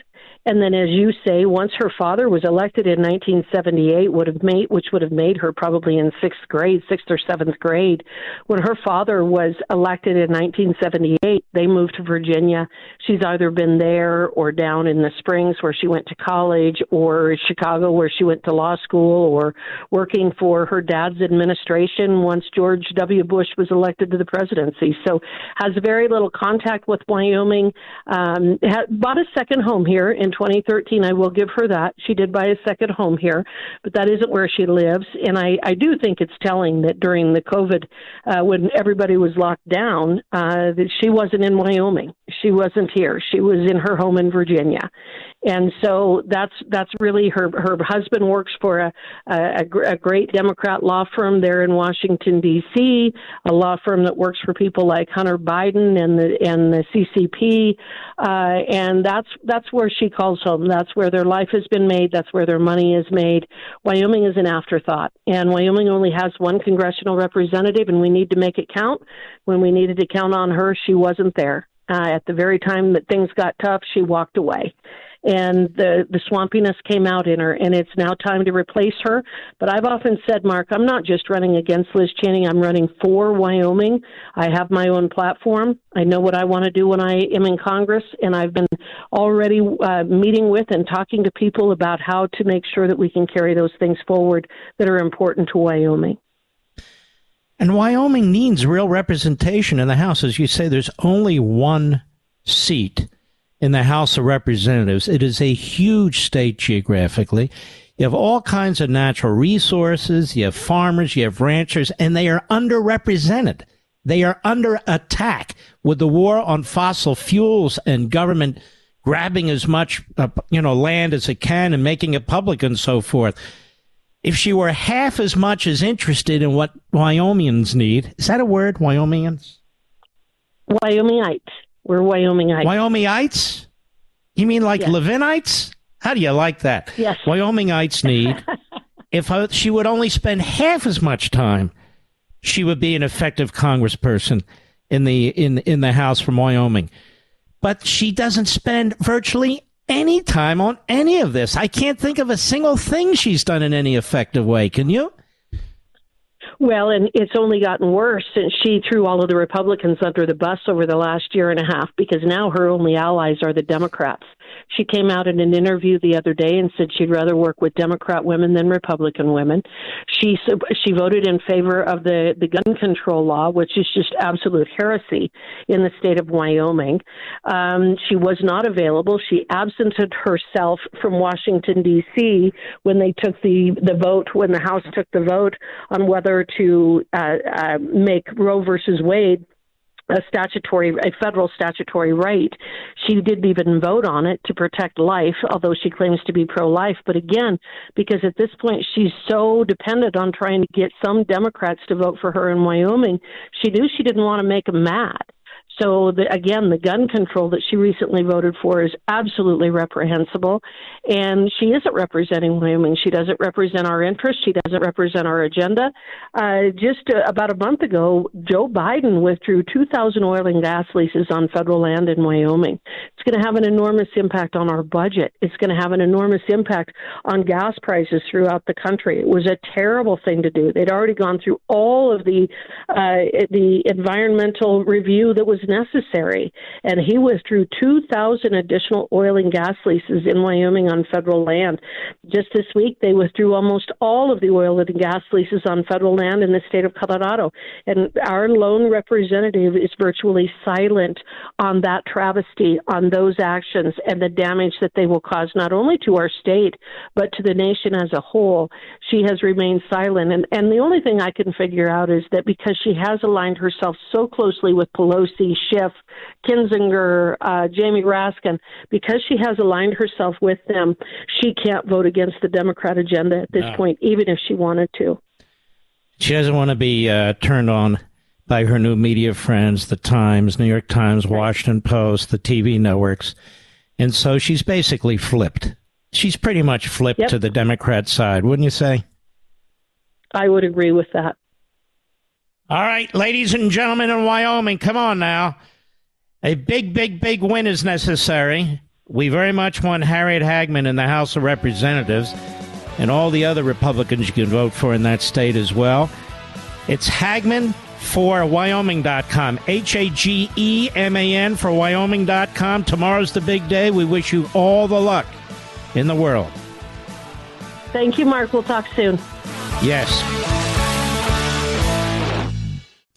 And then, as you say, once her father was elected in nineteen seventy-eight, would have made, which would have made her probably in sixth grade, sixth or seventh grade, when her father was elected in nineteen seventy-eight, they moved to Virginia. She's either been there or down in the Springs where she went to college, or Chicago where she went to law school, or working for her dad's administration once George W. Bush was elected to the presidency. So has very little contact with Wyoming. Um, bought a second home here in twenty thirteen, I will give her that. She did buy a second home here, but that isn't where she lives. And I, I do think it's telling that during the COVID, uh, when everybody was locked down, uh, that she wasn't in Wyoming. She wasn't here. She was in her home in Virginia. And so that's that's really her. Her husband works for a, a, a great Democrat law firm there in Washington, D C, a law firm that works for people like Hunter Biden and the and the C C P. Uh, and that's that's where she calls home. That's where their life has been made. That's where their money is made. Wyoming is an afterthought. And Wyoming only has one congressional representative, and we need to make it count. When we needed to count on her, she wasn't there. Uh, at the very time that things got tough, she walked away. And the, the swampiness came out in her, and it's now time to replace her. But I've often said, Mark, I'm not just running against Liz Cheney. I'm running for Wyoming. I have my own platform. I know what I want to do when I am in Congress, and I've been already uh, meeting with and talking to people about how to make sure that we can carry those things forward that are important to Wyoming. And Wyoming needs real representation in the House. As you say, there's only one seat in the House of Representatives. It is a huge state geographically. You have all kinds of natural resources. You have farmers, you have ranchers, and they are underrepresented. They are under attack with the war on fossil fuels and government grabbing as much uh, you know, land as it can and making it public and so forth. If she were half as much as interested in what Wyomingians need, is that a word, Wyomingians? Wyomingites. We're Wyomingites. Wyomingites? You mean like yes. Levinites? How do you like that? Yes. Wyomingites need, if she would only spend half as much time, she would be an effective congressperson in the in, in the House from Wyoming. But she doesn't spend virtually any time on any of this. I can't think of a single thing she's done in any effective way. Can you? Well, and it's only gotten worse since she threw all of the Republicans under the bus over the last year and a half, because now her only allies are the Democrats. She came out in an interview the other day and said she'd rather work with Democrat women than Republican women. She she voted in favor of the, the gun control law, which is just absolute heresy in the state of Wyoming. Um, she was not available. She absented herself from Washington, D C when they took the, the vote, when the House took the vote on whether to uh, uh, make Roe versus Wade a statutory, a federal statutory right. She didn't even vote on it to protect life, although she claims to be pro-life. But again, because at this point she's so dependent on trying to get some Democrats to vote for her in Wyoming, she knew she didn't want to make them mad. So, the, again, the gun control that she recently voted for is absolutely reprehensible. And she isn't representing Wyoming. She doesn't represent our interests. She doesn't represent our agenda. Uh, just uh, about a month ago, Joe Biden withdrew two thousand oil and gas leases on federal land in Wyoming. It's going to have an enormous impact on our budget. It's going to have an enormous impact on gas prices throughout the country. It was a terrible thing to do. They'd already gone through all of the, uh, the environmental review that was necessary, and he withdrew two thousand additional oil and gas leases in Wyoming on federal land. Just this week, they withdrew almost all of the oil and gas leases on federal land in the state of Colorado, and our lone representative is virtually silent on that travesty, on those actions, and the damage that they will cause not only to our state, but to the nation as a whole. She has remained silent, and, and the only thing I can figure out is that because she has aligned herself so closely with Pelosi, Schiff, Kinzinger, uh, Jamie Raskin, because she has aligned herself with them, she can't vote against the Democrat agenda at this no. point, even if she wanted to. She doesn't want to be uh, turned on by her new media friends, the Times, New York Times, right. Washington Post, the T V networks. And so she's basically flipped. She's pretty much flipped yep. to the Democrat side, wouldn't you say? I would agree with that. All right, ladies and gentlemen in Wyoming, come on now. A big, big, big win is necessary. We very much want Harriet Hageman in the House of Representatives and all the other Republicans you can vote for in that state as well. It's Hageman for Wyoming dot com. H A G E M A N for Wyoming dot com. Tomorrow's the big day. We wish you all the luck in the world. Thank you, Mark. We'll talk soon. Yes.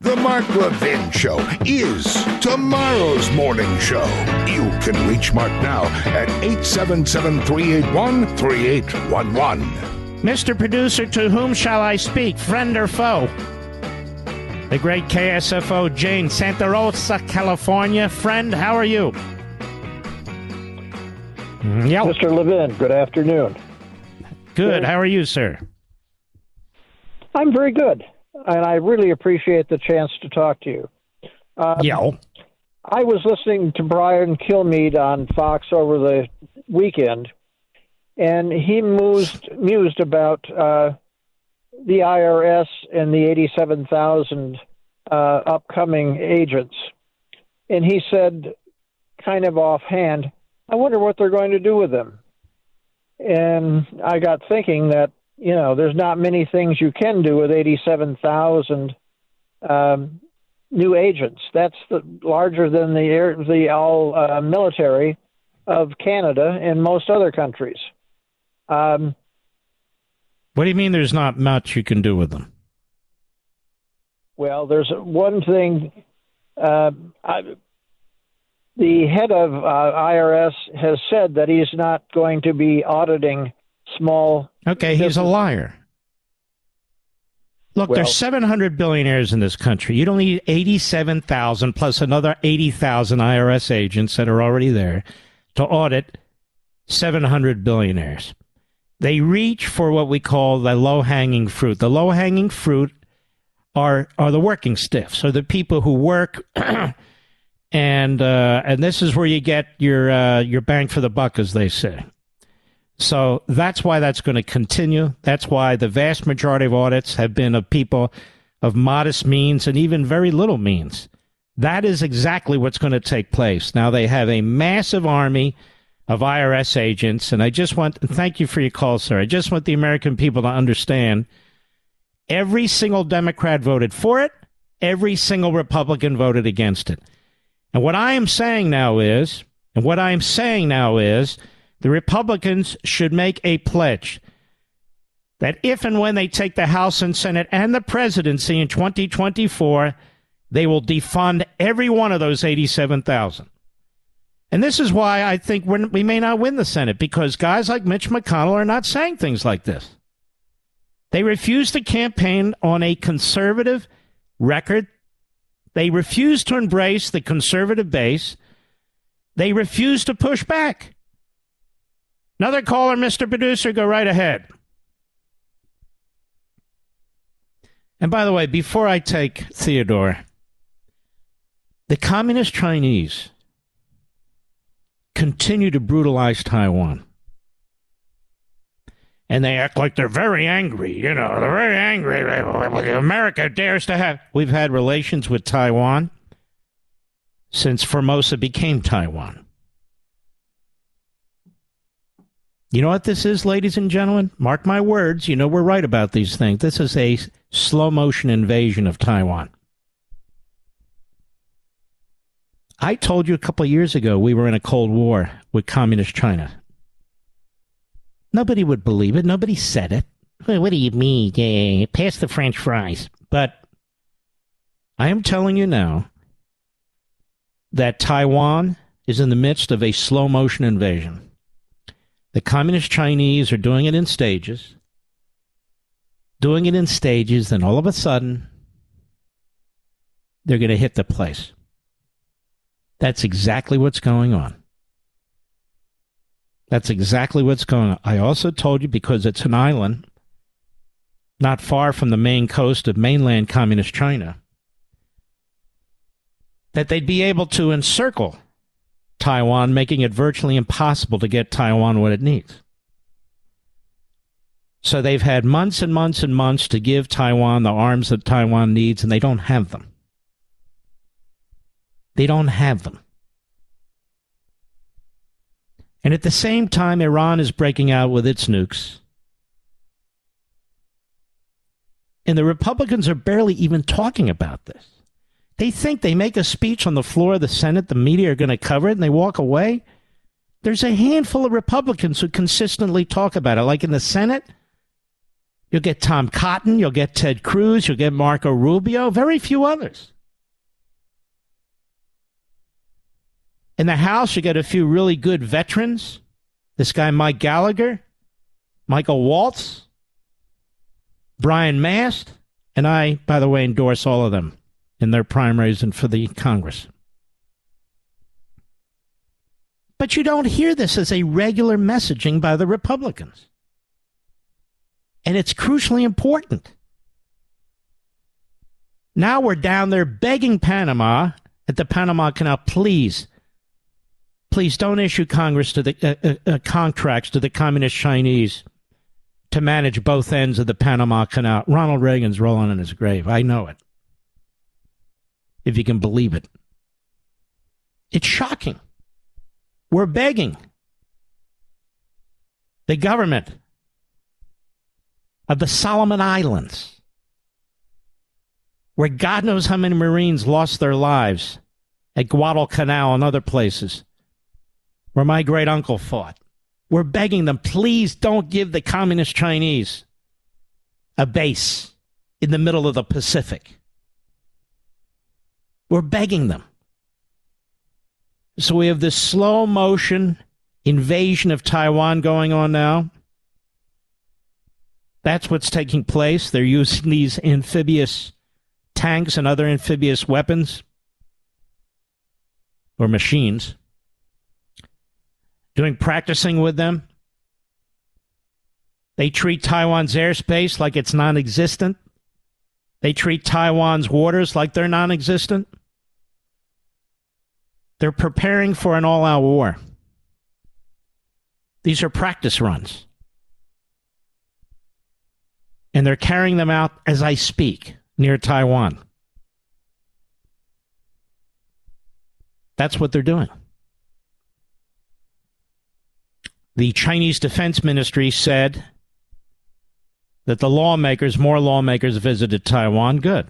The Mark Levin Show is tomorrow's morning show. You can reach Mark now at eight seven seven, three eight one, three eight one one. Mister Producer, to whom shall I speak, friend or foe? The great K S F O Jane, Santa Rosa, California. Friend, how are you? Yep. Mister Levin, good afternoon. Good. How are you, sir? I'm very good. And I really appreciate the chance to talk to you. Um, yeah. I was listening to Brian Kilmeade on Fox over the weekend, and he mused, mused about uh, the I R S and the eighty-seven thousand uh, upcoming agents. And he said, kind of offhand, I wonder what they're going to do with them. And I got thinking that, you know, there's not many things you can do with eighty-seven thousand um, new agents. That's the, larger than the air, the all uh, military of Canada and most other countries. Um, what do you mean there's not much you can do with them? Well, there's one thing. Uh, I, the head of uh, I R S has said that he's not going to be auditing small. Okay, he's a liar. Look, well, there's seven hundred billionaires in this country. You don't need eighty-seven thousand plus another eighty thousand I R S agents that are already there to audit seven hundred billionaires. They reach for what we call the low-hanging fruit. The low-hanging fruit are are the working stiffs, or the people who work, and uh, and this is where you get your uh, your bang for the buck, as they say. So that's why that's going to continue. That's why the vast majority of audits have been of people of modest means and even very little means. That is exactly what's going to take place. Now, they have a massive army of I R S agents. And I just want to thank you for your call, sir. I just want the American people to understand every single Democrat voted for it. Every single Republican voted against it. And what I am saying now is, and what I am saying now is, the Republicans should make a pledge that if and when they take the House and Senate and the presidency in twenty twenty-four, they will defund every one of those eighty-seven thousand. And this is why I think we're, we may not win the Senate, because guys like Mitch McConnell are not saying things like this. They refuse to campaign on a conservative record. They refuse to embrace the conservative base. They refuse to push back. Another caller, Mister Producer, go right ahead. And by the way, before I take Theodore, the communist Chinese continue to brutalize Taiwan. And they act like they're very angry. You know, they're very angry. America dares to have... We've had relations with Taiwan since Formosa became Taiwan. You know what this is, ladies and gentlemen? Mark my words. You know we're right about these things. This is a slow-motion invasion of Taiwan. I told you a couple of years ago we were in a Cold War with Communist China. Nobody would believe it. Nobody said it. What do you mean? Yeah, pass the French fries. But I am telling you now that Taiwan is in the midst of a slow-motion invasion. The Communist Chinese are doing it in stages. Doing it in stages, then all of a sudden, they're going to hit the place. That's exactly what's going on. That's exactly what's going on. I also told you, because it's an island not far from the main coast of mainland communist China, that they'd be able to encircle Taiwan, making it virtually impossible to get Taiwan what it needs. So they've had months and months and months to give Taiwan the arms that Taiwan needs, and they don't have them. They don't have them. And at the same time, Iran is breaking out with its nukes. And the Republicans are barely even talking about this. They think they make a speech on the floor of the Senate, the media are going to cover it, and they walk away. There's a handful of Republicans who consistently talk about it. Like in the Senate, you'll get Tom Cotton, you'll get Ted Cruz, you'll get Marco Rubio, very few others. In the House, you get a few really good veterans. This guy, Mike Gallagher, Michael Waltz, Brian Mast, and I, by the way, endorse all of them in their primaries and for the Congress. But you don't hear this as a regular messaging by the Republicans. And it's crucially important. Now we're down there begging Panama at the Panama Canal, please, Please don't issue Congress to the uh, uh, contracts to the communist Chinese to manage both ends of the Panama Canal. Ronald Reagan's rolling in his grave. I know it. If you can believe it. It's shocking. We're begging the government of the Solomon Islands, where God knows how many Marines lost their lives at Guadalcanal and other places, where my great-uncle fought. We're begging them, please don't give the communist Chinese a base in the middle of the Pacific. We're begging them. So we have this slow-motion invasion of Taiwan going on now. That's what's taking place. They're using these amphibious tanks and other amphibious weapons or machines. Doing practicing with them. They treat Taiwan's airspace like it's non-existent. They treat Taiwan's waters like they're non-existent. They're preparing for an all-out war. These are practice runs. And they're carrying them out as I speak, near Taiwan. That's what they're doing. The Chinese Defense Ministry said that the lawmakers, more lawmakers visited Taiwan. Good.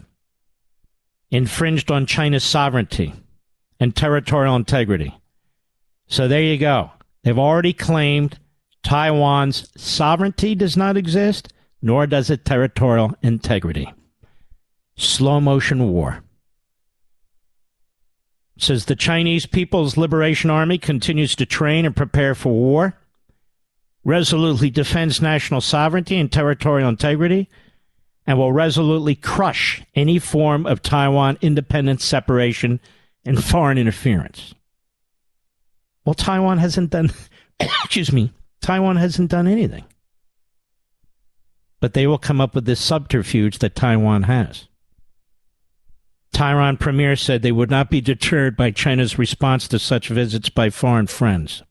Infringed on China's sovereignty and territorial integrity. So there you go. They've already claimed Taiwan's sovereignty does not exist, nor does it territorial integrity. Slow motion war. Says the Chinese People's Liberation Army continues to train and prepare for war. Resolutely defends national sovereignty and territorial integrity, and will resolutely crush any form of Taiwan independence, separation, and foreign interference. Well, Taiwan hasn't done, excuse me, Taiwan hasn't done anything. But they will come up with this subterfuge that Taiwan has. Taiwan premier said they would not be deterred by China's response to such visits by foreign friends.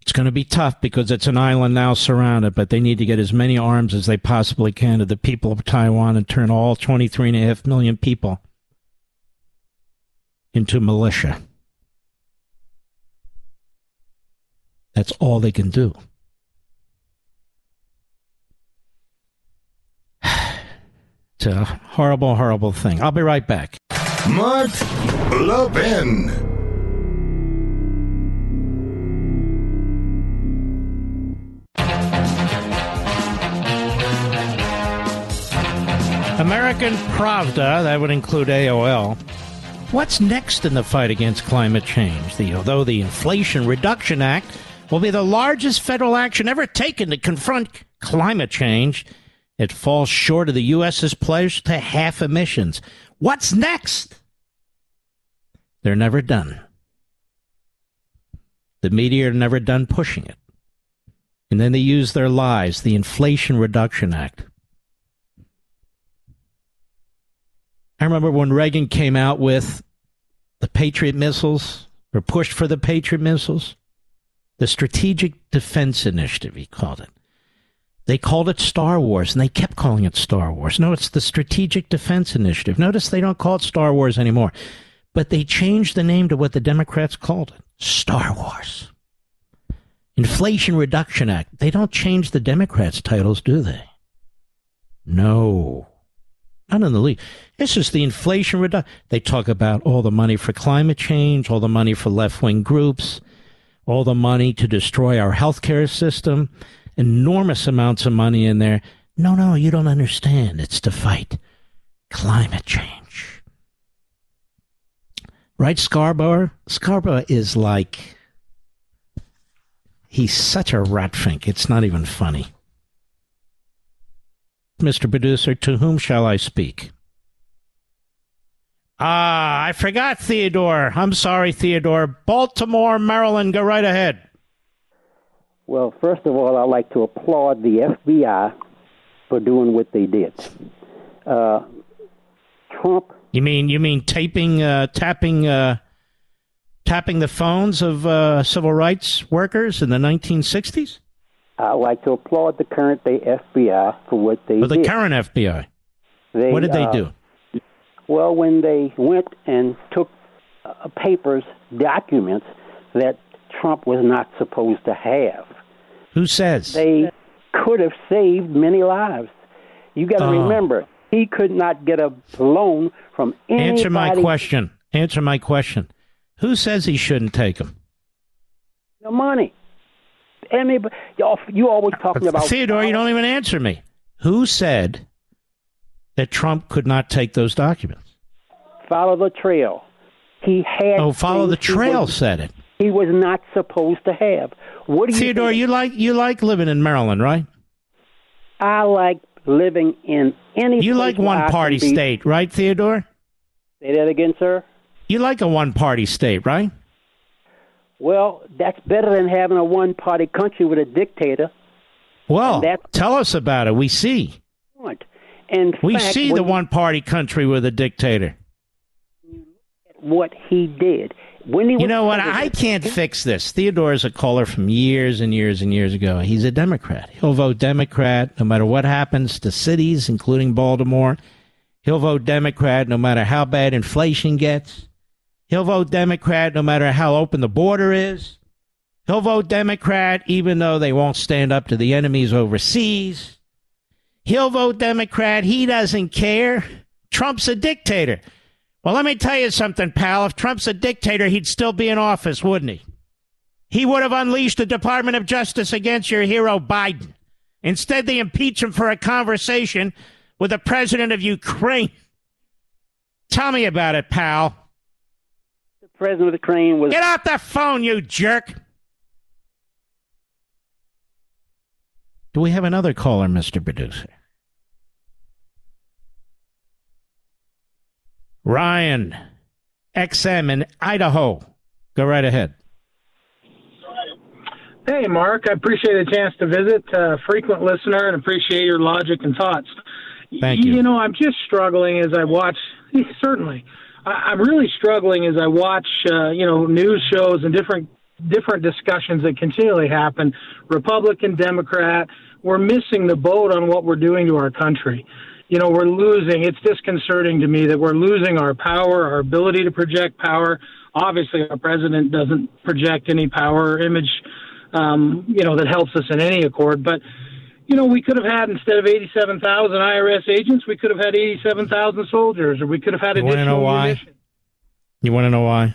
It's going to be tough because it's an island now surrounded, but they need to get as many arms as they possibly can to the people of Taiwan and turn all twenty-three and a half million people into militia. That's all they can do. It's a horrible, horrible thing. I'll be right back. Mark Levin. American Pravda, that would include A O L. What's next in the fight against climate change? The, although the Inflation Reduction Act will be the largest federal action ever taken to confront climate change, it falls short of the U S's pledge to halve emissions. What's next? They're never done. The media are never done pushing it. And then they use their lies, the Inflation Reduction Act. I remember when Reagan came out with the Patriot missiles, or pushed for the Patriot missiles, the Strategic Defense Initiative, he called it. They called it Star Wars, and they kept calling it Star Wars. No, it's the Strategic Defense Initiative. Notice they don't call it Star Wars anymore. But they changed the name to what the Democrats called it, Star Wars. Inflation Reduction Act. They don't change the Democrats' titles, do they? No. Not in the league. This is the inflation reduction. They talk about all the money for climate change, all the money for left-wing groups, all the money to destroy our healthcare system, enormous amounts of money in there. No, no, you don't understand. It's to fight climate change. Right, Scarborough? Scarborough is like, he's such a ratfink. It's not even funny. Mister Producer, to whom shall I speak? Ah, I forgot, Theodore. I'm sorry, Theodore. Baltimore, Maryland, go right ahead. Well, first of all, I'd like to applaud the F B I for doing what they did. Uh, Trump... You mean you mean taping, uh, tapping, uh, tapping the phones of uh, civil rights workers in the nineteen sixties? I'd like to applaud the current day F B I for what they did. Well, the current F B I. They, what did they uh, do? Well, when they went and took uh, papers, documents that Trump was not supposed to have. Who says? They could have saved many lives. You got to oh. remember, he could not get a loan from anybody. Answer my question. Answer my question. Who says he shouldn't take them? The money. Anybody, you always talking about Theodore, you don't even answer me. Who said that Trump could not take those documents? Follow the trail. He had. Oh, follow the trail was, said it. He was not supposed to have. What do you Theodore, think? you like you like living in Maryland, right? I like living in any. You like one party state, right, Theodore? Say that again, sir. You like a one party state, right? Well, that's better than having a one-party country with a dictator. Well, tell us about it. We see. In fact, we see the one-party country with a dictator. What he did. When he you know what? I can't fix this. Theodore is a caller from years and years and years ago. He's a Democrat. He'll vote Democrat no matter what happens to cities, including Baltimore. He'll vote Democrat no matter how bad inflation gets. He'll vote Democrat no matter how open the border is. He'll vote Democrat even though they won't stand up to the enemies overseas. He'll vote Democrat. He doesn't care. Trump's a dictator. Well, let me tell you something, pal. If Trump's a dictator, he'd still be in office, wouldn't he? He would have unleashed the Department of Justice against your hero, Biden. Instead, they impeach him for a conversation with the president of Ukraine. Tell me about it, pal. President of the Ukraine was... Get off the phone, you jerk! Do we have another caller, Mister Producer? Ryan, X M in Idaho. Go right ahead. Hey, Mark. I appreciate a chance to visit. Uh, frequent listener, and appreciate your logic and thoughts. Thank you. You know, I'm just struggling as I watch. Certainly, I, I'm really struggling as I watch. Uh, you know, news shows and different different discussions that continually happen. Republican, Democrat. We're missing the boat on what we're doing to our country. You know, we're losing. It's disconcerting to me that we're losing our power, our ability to project power. Obviously, our president doesn't project any power or image, um, you know, that helps us in any accord. But, you know, we could have had, instead of eighty-seven thousand I R S agents, we could have had eighty-seven thousand soldiers, or we could have had additional munitions. You want to know why?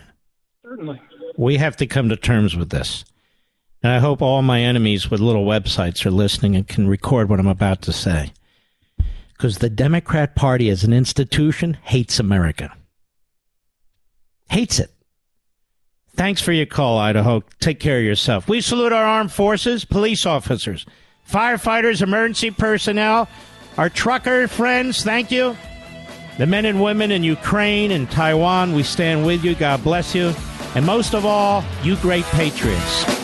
You want to know why? Certainly. We have to come to terms with this. And I hope all my enemies with little websites are listening and can record what I'm about to say. Because the Democrat Party as an institution hates America. Hates it. Thanks for your call, Idaho. Take care of yourself. We salute our armed forces, police officers, firefighters, emergency personnel, our trucker friends. Thank you. The men and women in Ukraine and Taiwan, we stand with you. God bless you. And most of all, you great patriots.